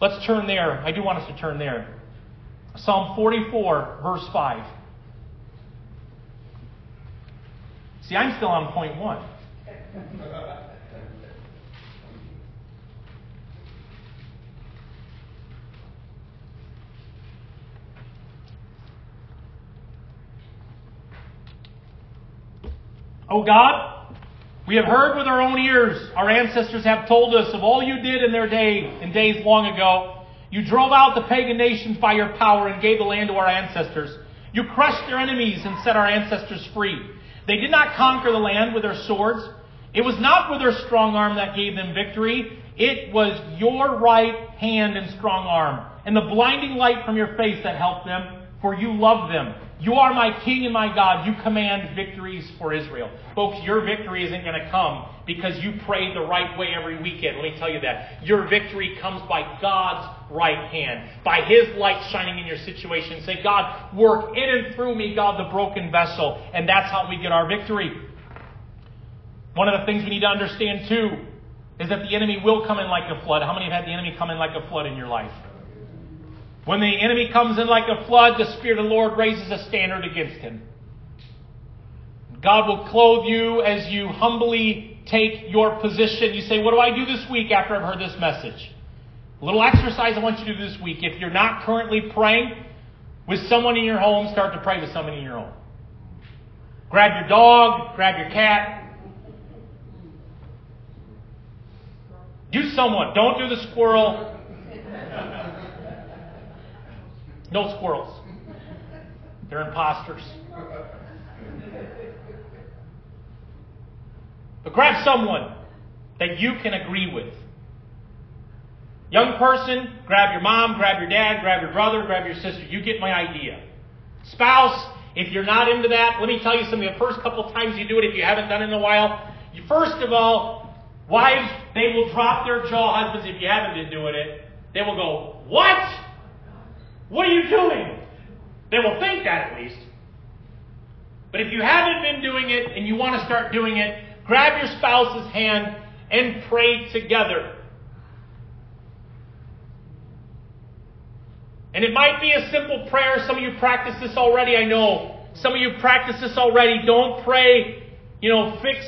Let's turn there. I do want us to turn there. Psalm forty-four, verse five. See, I'm still on point one. O God, we have heard with our own ears, our ancestors have told us of all you did in their day and days long ago. You drove out the pagan nations by your power and gave the land to our ancestors. You crushed their enemies and set our ancestors free. They did not conquer the land with their swords. It was not with their strong arm that gave them victory. It was your right hand and strong arm and the blinding light from your face that helped them, for you loved them. You are my King and my God. You command victories for Israel. Folks, your victory isn't going to come because you pray the right way every weekend. Let me tell you that. Your victory comes by God's right hand, by His light shining in your situation. Say, God, work in and through me, God, the broken vessel. And that's how we get our victory. One of the things we need to understand, too, is that the enemy will come in like a flood. How many have had the enemy come in like a flood in your life? When the enemy comes in like a flood, the Spirit of the Lord raises a standard against him. God will clothe you as you humbly take your position. You say, what do I do this week after I've heard this message? A little exercise I want you to do this week. If you're not currently praying with someone in your home, start to pray with someone in your home. Grab your dog, grab your cat. Do someone. Don't do the squirrel. No squirrels. They're imposters. But grab someone that you can agree with. Young person, grab your mom, grab your dad, grab your brother, grab your sister. You get my idea. Spouse, if you're not into that, let me tell you something. The first couple times you do it, if you haven't done it in a while, you, first of all, wives, they will drop their jaw. Husbands, if you haven't been doing it, they will go, what? What are you doing? They will think that at least. But if you haven't been doing it and you want to start doing it, grab your spouse's hand and pray together. And it might be a simple prayer. Some of you practice this already, I know. Some of you practice this already. Don't pray, you know, fix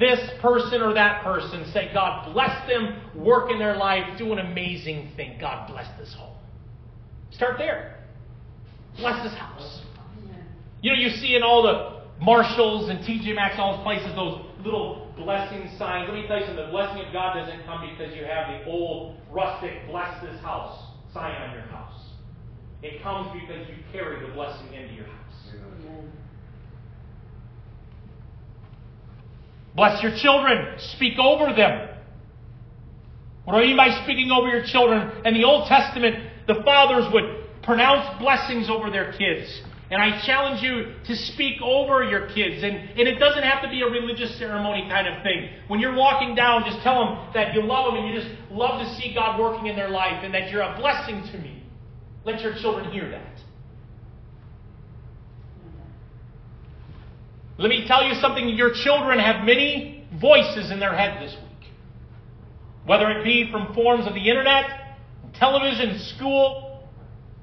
this person or that person. Say, God bless them, work in their life, do an amazing thing. God bless this home. Start there. Bless this house. You know, you see in all the Marshalls and T J Maxx, all those places, those little blessing signs. Let me tell you something. The blessing of God doesn't come because you have the old, rustic, bless this house sign on your house. It comes because you carry the blessing into your house. Amen. Bless your children. Speak over them. What do I mean by speaking over your children? In the Old Testament, the fathers would Pronounce blessings over their kids. And I challenge you to speak over your kids. And, and it doesn't have to be a religious ceremony kind of thing. When you're walking down, just tell them that you love them and you just love to see God working in their life and that you're a blessing to me. Let your children hear that. Let me tell you something. Your children have many voices in their head this week. Whether it be from forms of the internet, television, school,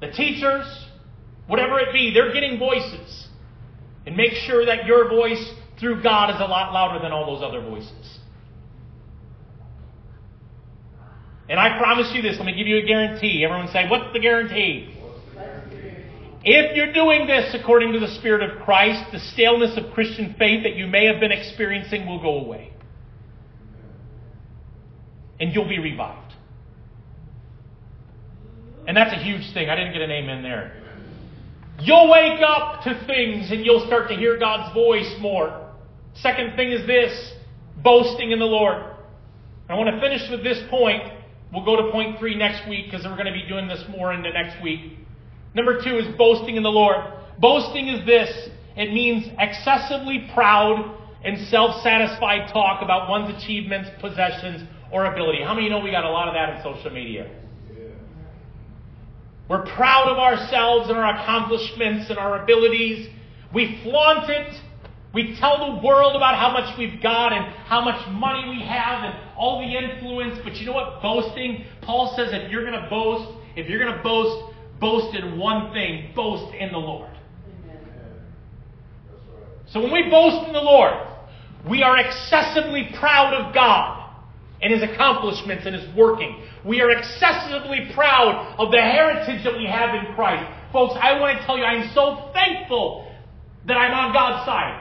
the teachers, whatever it be, they're getting voices. And make sure that your voice through God is a lot louder than all those other voices. And I promise you this, let me give you a guarantee. Everyone say, what's the guarantee? If you're doing this according to the Spirit of Christ, the staleness of Christian faith that you may have been experiencing will go away. And you'll be revived. And that's a huge thing. I didn't get an amen there. You'll wake up to things and you'll start to hear God's voice more. Second thing is this, boasting in the Lord. I want to finish with this point. We'll go to point three next week because we're going to be doing this more into next week. Number two is boasting in the Lord. Boasting is this. It means excessively proud and self-satisfied talk about one's achievements, possessions, or ability. How many of you know we got a lot of that in social media? Yeah. We're proud of ourselves and our accomplishments and our abilities. We flaunt it. We tell the world about how much we've got and how much money we have and all the influence. But you know what? Boasting, Paul says if you're going to boast, if you're going to boast, boast in one thing. Boast in the Lord. Amen. So when we boast in the Lord, we are excessively proud of God and His accomplishments and His working. We are excessively proud of the heritage that we have in Christ. Folks, I want to tell you, I am so thankful that I'm on God's side.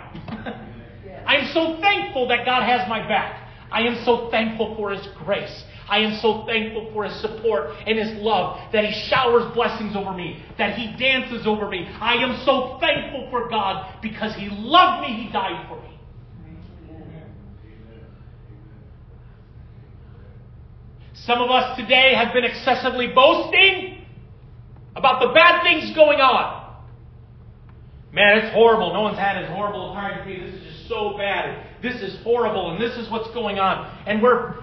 I am so thankful that God has my back. I am so thankful for His grace. I am so thankful for His support and His love, that He showers blessings over me, that He dances over me. I am so thankful for God because He loved me, He died for me. Amen. Some of us today have been excessively boasting about the bad things going on. Man, it's horrible. No one's had as horrible a time as me. This is just so bad. This is horrible, and this is what's going on. And we're...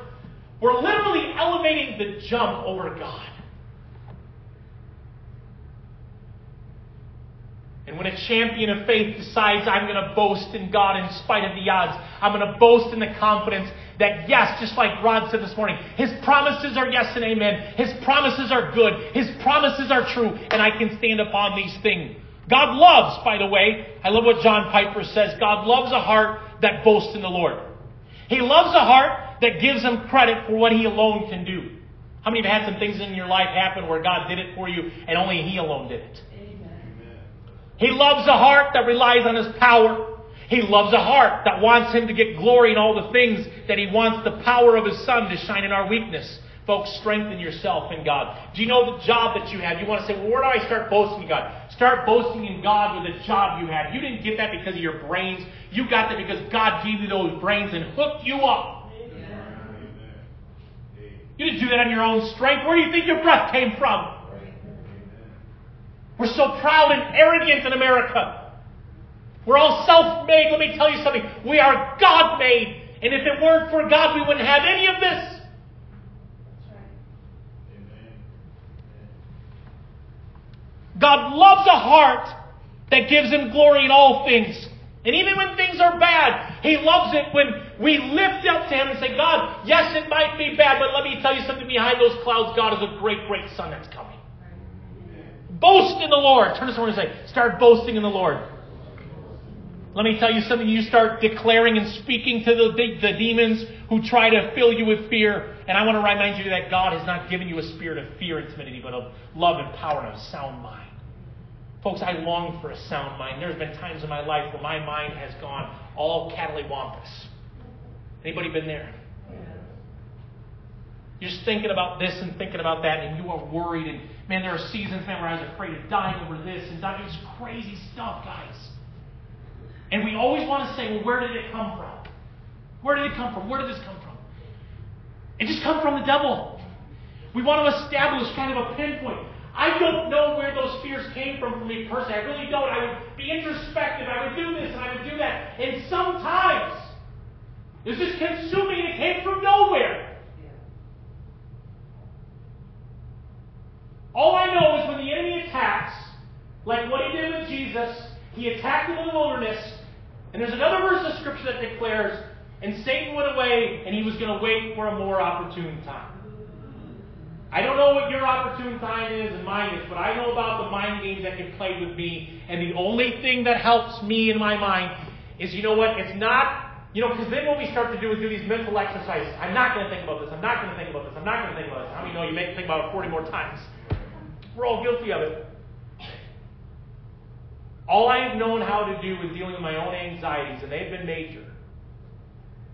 We're literally elevating the jump over God. And when a champion of faith decides I'm going to boast in God in spite of the odds, I'm going to boast in the confidence that yes, just like Rod said this morning, His promises are yes and amen. His promises are good. His promises are true. And I can stand upon these things. God loves, by the way, I love what John Piper says, God loves a heart that boasts in the Lord. He loves a heart that gives Him credit for what He alone can do. How many of you have had some things in your life happen where God did it for you and only He alone did it? Amen. He loves a heart that relies on His power. He loves a heart that wants Him to get glory in all the things that He wants the power of His Son to shine in our weakness. Folks, strengthen yourself in God. Do you know the job that you have? You want to say, well, where do I start boasting in God? Start boasting in God with the job you had. You didn't get that because of your brains. You got that because God gave you those brains and hooked you up. You didn't do that on your own strength. Where do you think your breath came from? We're so proud and arrogant in America. We're all self-made. Let me tell you something. We are God-made. And if it weren't for God, we wouldn't have any of this. That's right. Amen. God loves a heart that gives Him glory in all things. And even when things are bad, He loves it when we lift up to Him and say, God, yes, it might be bad, but let me tell you something behind those clouds. God is a great, great Son that's coming. Boast in the Lord. Turn to someone and say, start boasting in the Lord. Let me tell you something. You start declaring and speaking to the, the demons who try to fill you with fear. And I want to remind you that God has not given you a spirit of fear and timidity, but of love and power and a sound mind. Folks, I long for a sound mind. There's been times in my life where my mind has gone all cattywampus. Anybody been there? Yeah. You're just thinking about this and thinking about that, and you are worried. And man, there are seasons, man, where I was afraid of dying over this and dying. It's crazy stuff, guys. And we always want to say, well, where did it come from? Where did it come from? Where did this come from? It just come from the devil. We want to establish kind of a pinpoint. I don't know where those fears came from for me personally. I really don't. I would be introspective. I would do this and I would do that. And sometimes it was just consuming and it came from nowhere. Yeah. All I know is when the enemy attacks, like what he did with Jesus, he attacked him in the wilderness. And there's another verse of Scripture that declares, and Satan went away and he was going to wait for a more opportune time. I don't know what your opportune time is and mine is, but I know about the mind games that can play with me. And the only thing that helps me in my mind is, you know what, it's not, you know, because then what we start to do is do these mental exercises. I'm not going to think about this. I'm not going to think about this. I'm not going to think about this. How many know you make me think about it forty more times? We're all guilty of it. All I've known how to do with dealing with my own anxieties, and they've been major,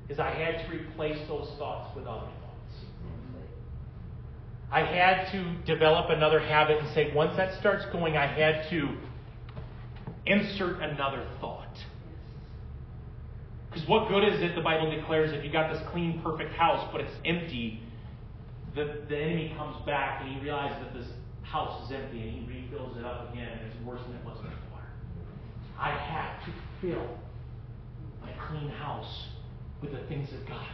is I had to replace those thoughts with other thoughts. I had to develop another habit and say, once that starts going, I had to insert another thought. Because what good is it, the Bible declares, if you got this clean, perfect house, but it's empty, the, the enemy comes back and he realizes that this house is empty and he refills it up again and it's worse than it was before. I had to fill my clean house with the things of God.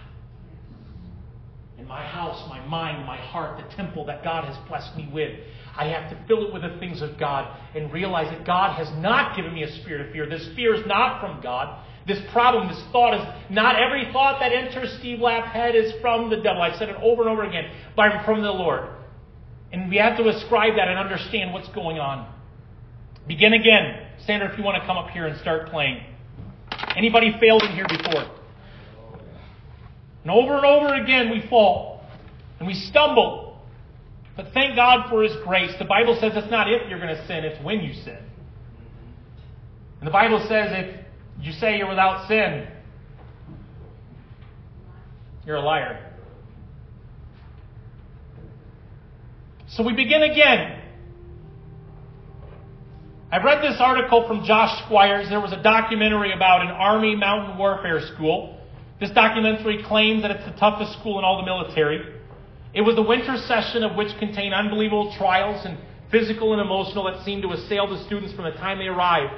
And my house, my mind, my heart, the temple that God has blessed me with, I have to fill it with the things of God and realize that God has not given me a spirit of fear. This fear is not from God. This problem, this thought is not every thought that enters Steve Lapp's head is from the devil. I've said it over and over again, but I'm from the Lord. And we have to ascribe that and understand what's going on. Begin again. Sandra, if you want to come up here and start playing. Anybody failed in here before? And over and over again we fall. And we stumble. But thank God for His grace. The Bible says it's not if you're going to sin, it's when you sin. And the Bible says if you say you're without sin, you're a liar. So we begin again. I read this article from Josh Squires. There was a documentary about an Army mountain warfare school. This documentary claims that it's the toughest school in all the military. It was the winter session of which contained unbelievable trials and physical and emotional that seemed to assail the students from the time they arrived.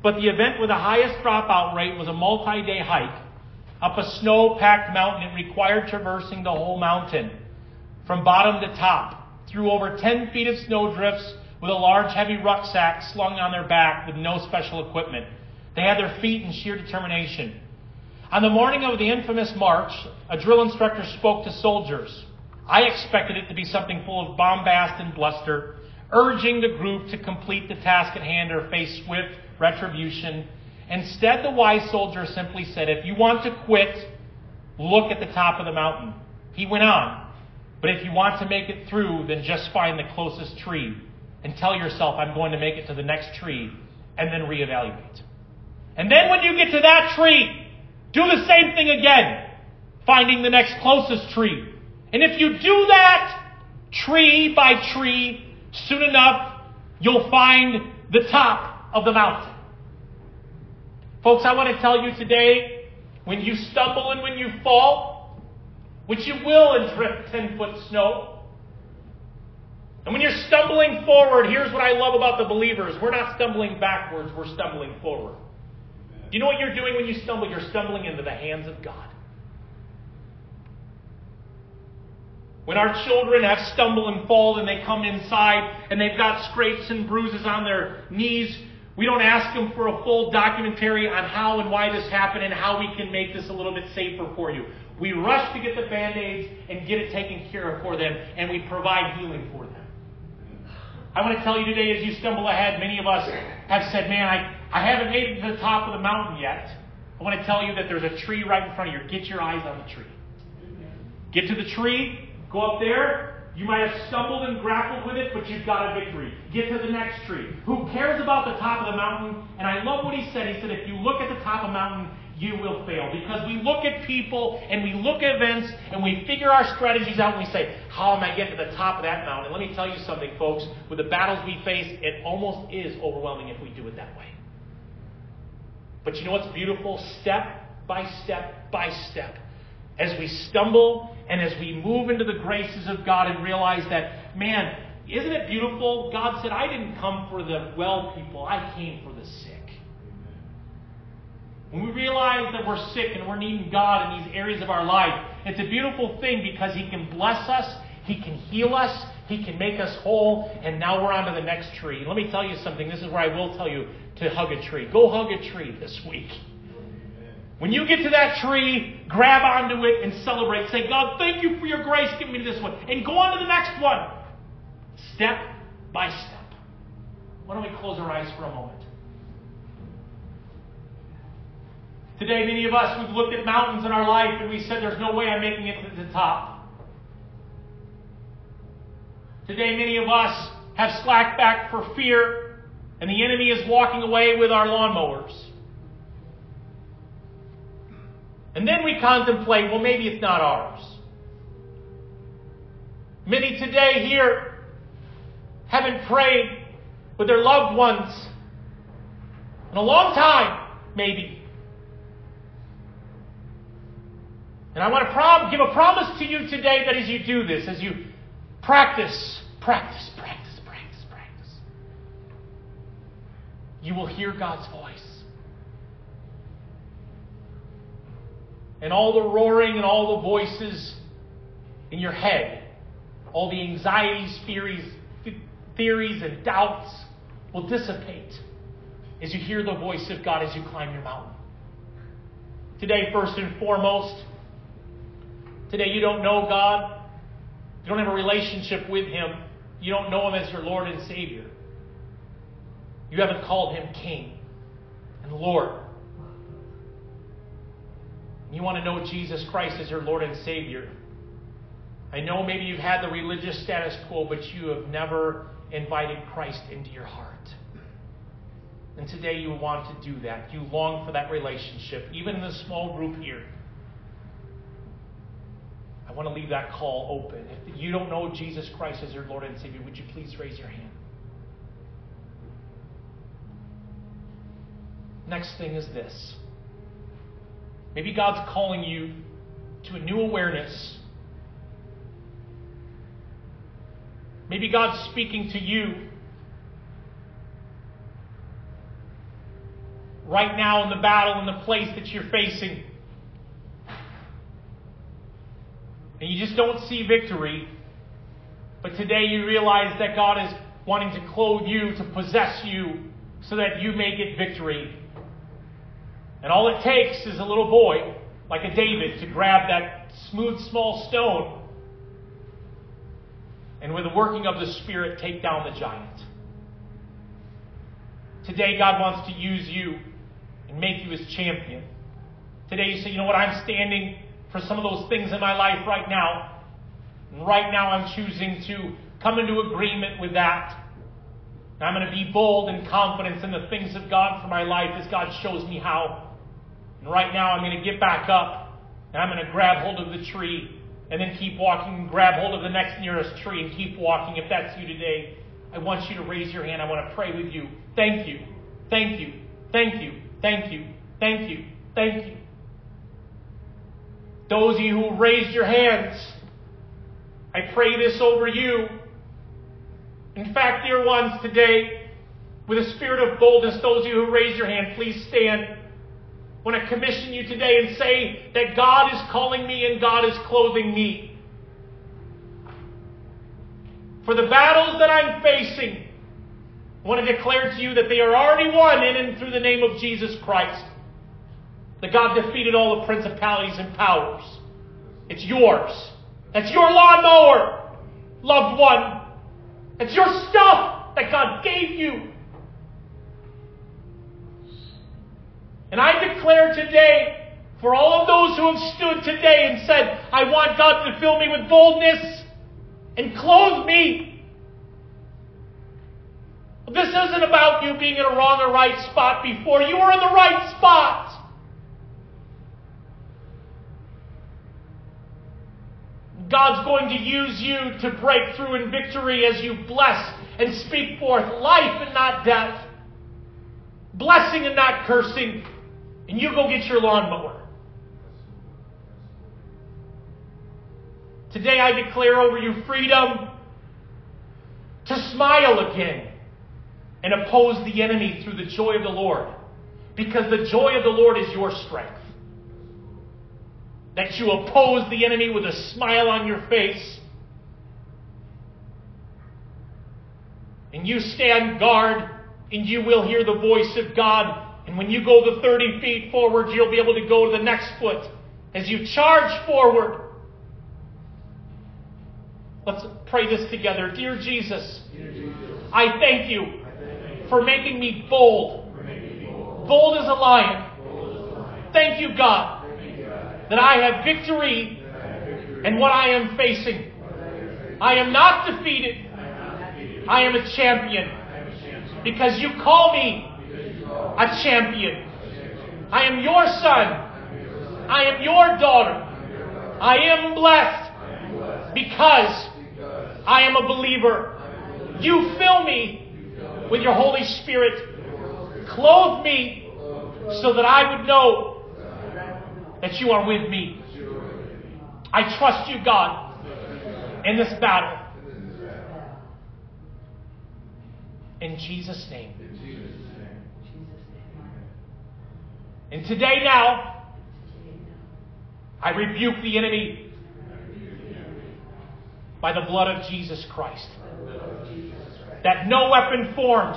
But the event with the highest dropout rate was a multi-day hike up a snow-packed mountain. It required traversing the whole mountain from bottom to top through over ten feet of snowdrifts, with a large, heavy rucksack slung on their back with no special equipment. They had their feet in sheer determination. On the morning of the infamous march, a drill instructor spoke to soldiers. I expected it to be something full of bombast and bluster, urging the group to complete the task at hand or face swift retribution. Instead, the wise soldier simply said, "If you want to quit, look at the top of the mountain." He went on, "But if you want to make it through, then just find the closest tree. And tell yourself, I'm going to make it to the next tree, and then reevaluate. And then when you get to that tree, do the same thing again, finding the next closest tree. And if you do that tree by tree, soon enough, you'll find the top of the mountain." Folks, I want to tell you today, when you stumble and when you fall, which you will in ten-foot snow, and when you're stumbling forward, here's what I love about the believers. We're not stumbling backwards, we're stumbling forward. Amen. You know what you're doing when you stumble? You're stumbling into the hands of God. When our children have stumble and fall and they come inside and they've got scrapes and bruises on their knees, we don't ask them for a full documentary on how and why this happened and how we can make this a little bit safer for you. We rush to get the Band-Aids and get it taken care of for them, and we provide healing for them. I want to tell you today, as you stumble ahead, many of us have said, man, I, I haven't made it to the top of the mountain yet. I want to tell you that there's a tree right in front of you. Get your eyes on the tree. Get to the tree. Go up there. You might have stumbled and grappled with it, but you've got a victory. Get to the next tree. Who cares about the top of the mountain? And I love what he said. He said, if you look at the top of the mountain, you will fail. Because we look at people and we look at events and we figure our strategies out and we say, how am I getting to the top of that mountain? And let me tell you something, folks. With the battles we face, it almost is overwhelming if we do it that way. But you know what's beautiful? Step by step by step. As we stumble and as we move into the graces of God and realize that, man, Isn't it beautiful? God said, I didn't come for the well people. I came for the sick. When we realize that we're sick and we're needing God in these areas of our life, it's a beautiful thing because He can bless us, He can heal us, He can make us whole, and now we're on to the next tree. Let me tell you something. This is where I will tell you to hug a tree. Go hug a tree this week. When you get to that tree, grab onto it and celebrate. Say, God, thank you for your grace. Give me this one. And go on to the next one. Step by step. Why don't we close our eyes for a moment? Today, many of us, we've looked at mountains in our life and we said, there's no way I'm making it to the top. Today, many of us have slacked back for fear, and the enemy is walking away with our lawnmowers. And then we contemplate, well, maybe it's not ours. Many today here haven't prayed with their loved ones in a long time, maybe. And I want to prom- give a promise to you today that as you do this, as you practice, practice, practice, practice, practice, you will hear God's voice. And all the roaring and all the voices in your head, all the anxieties, theories, th- theories and doubts will dissipate as you hear the voice of God as you climb your mountain. Today, first and foremost, today you don't know God. You don't have a relationship with Him. You don't know Him as your Lord and Savior. You haven't called Him King and Lord. You want to know Jesus Christ as your Lord and Savior. I know maybe you've had the religious status quo, but you have never invited Christ into your heart. And today you want to do that. You long for that relationship, even in the small group here. I want to leave that call open. If you don't know Jesus Christ as your Lord and Savior, would you please raise your hand? Next thing is this. Maybe God's calling you to a new awareness. Maybe God's speaking to you right now in the battle, in the place that you're facing. And you just don't see victory. But today you realize that God is wanting to clothe you, to possess you, so that you may get victory. And all it takes is a little boy, like a David, to grab that smooth, small stone and with the working of the Spirit, take down the giant. Today, God wants to use you and make you His champion. Today, you say, you know what, I'm standing for some of those things in my life right now. And right now, I'm choosing to come into agreement with that. And I'm going to be bold and confident in the things of God for my life as God shows me how. And right now I'm going to get back up and I'm going to grab hold of the tree and then keep walking and grab hold of the next nearest tree and keep walking. If that's you today, I want you to raise your hand. I want to pray with you. Thank you. Thank you. Thank you. Thank you. Thank you. Thank you. Those of you who raised your hands, I pray this over you. In fact, dear ones, today, with a spirit of boldness, those of you who raise your hand, please stand. I want to commission you today and say that God is calling me and God is clothing me. For the battles that I'm facing, I want to declare to you that they are already won in and through the name of Jesus Christ. That God defeated all the principalities and powers. It's yours. That's your lawnmower, loved one. It's your stuff that God gave you. And I declare today, for all of those who have stood today and said, I want God to fill me with boldness and clothe me. Well, this isn't about you being in a wrong or right spot before. You were in the right spot. God's going to use you to break through in victory as you bless and speak forth life and not death, blessing and not cursing, and you go get your lawnmower. Today I declare over you freedom. to smile again and oppose the enemy through the joy of the Lord. Because the joy of the Lord is your strength. That you oppose the enemy with a smile on your face. And you stand guard, and you will hear the voice of God. And when you go the thirty feet forward, you'll be able to go to the next foot as you charge forward. Let's pray this together. Dear Jesus, Dear Jesus I, thank you I thank you for making me bold. Making me bold. Bold, as a lion. bold as a lion. Thank you, God, thank you, God. that I have victory in what I am facing. I am not defeated. I am, not defeated. I am, a, champion I am a champion because you call me you call a, champion. a champion. I am your son. I am your, I am your daughter. I am, your daughter. I am blessed, I am blessed. because I am a believer. You fill me with your Holy Spirit. Clothe me so that I would know that you are with me. I trust you, God, in this battle. In Jesus' name. And today now, I rebuke the enemy by the blood of Jesus Christ. That no weapon formed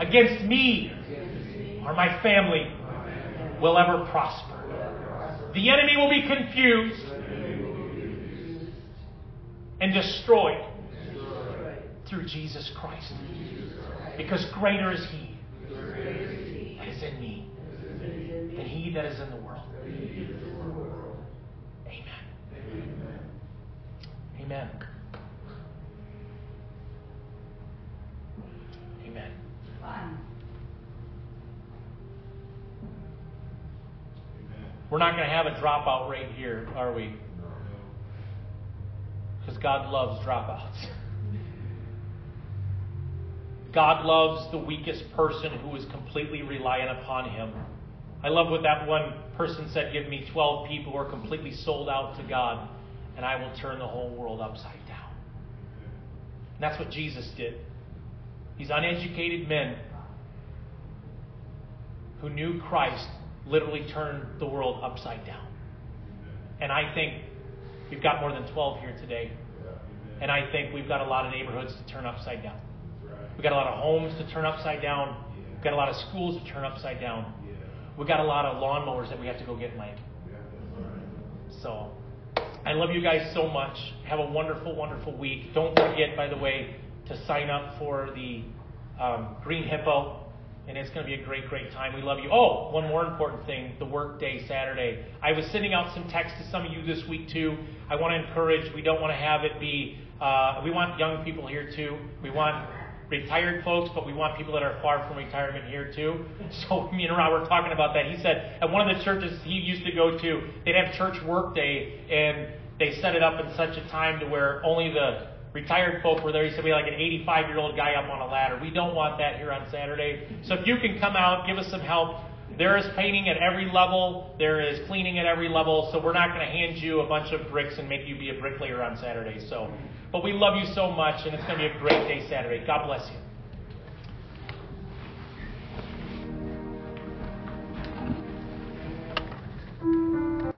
against me or my family will ever prosper. The enemy will be confused and destroyed through Jesus Christ. Because greater is He that is in me than he that is in the world. Amen. Amen. Amen. We're not going to have a dropout right here, are we? Because God loves dropouts. God loves the weakest person who is completely reliant upon Him. I love what that one person said, give me twelve people who are completely sold out to God, and I will turn the whole world upside down. And that's what Jesus did. These uneducated men who knew Christ literally turned the world upside down. And I think we've got more than twelve here today. And I think we've got a lot of neighborhoods to turn upside down. We've got a lot of homes to turn upside down. We've got a lot of schools to turn upside down. We've got a lot of lawnmowers that we have to go get, Mike. So I love you guys so much. Have a wonderful, wonderful week. Don't forget, by the way, to sign up for the um, Green Hippo. And it's going to be a great, great time. We love you. Oh, one more important thing, the work day Saturday. I was sending out some texts to some of you this week, too. I want to encourage. We don't want to have it be, uh, we want young people here, too. We want retired folks, but we want people that are far from retirement here too. So me and Rob were talking about that. He said at one of the churches he used to go to, they'd have church work day, and they set it up in such a time to where only the retired folk were there. He said we had like an eighty-five-year-old guy up on a ladder. We don't want that here on Saturday. So if you can come out, give us some help. There is painting at every level. There is cleaning at every level. So we're not going to hand you a bunch of bricks and make you be a bricklayer on Saturday. So, but we love you so much, and it's going to be a great day Saturday. God bless you.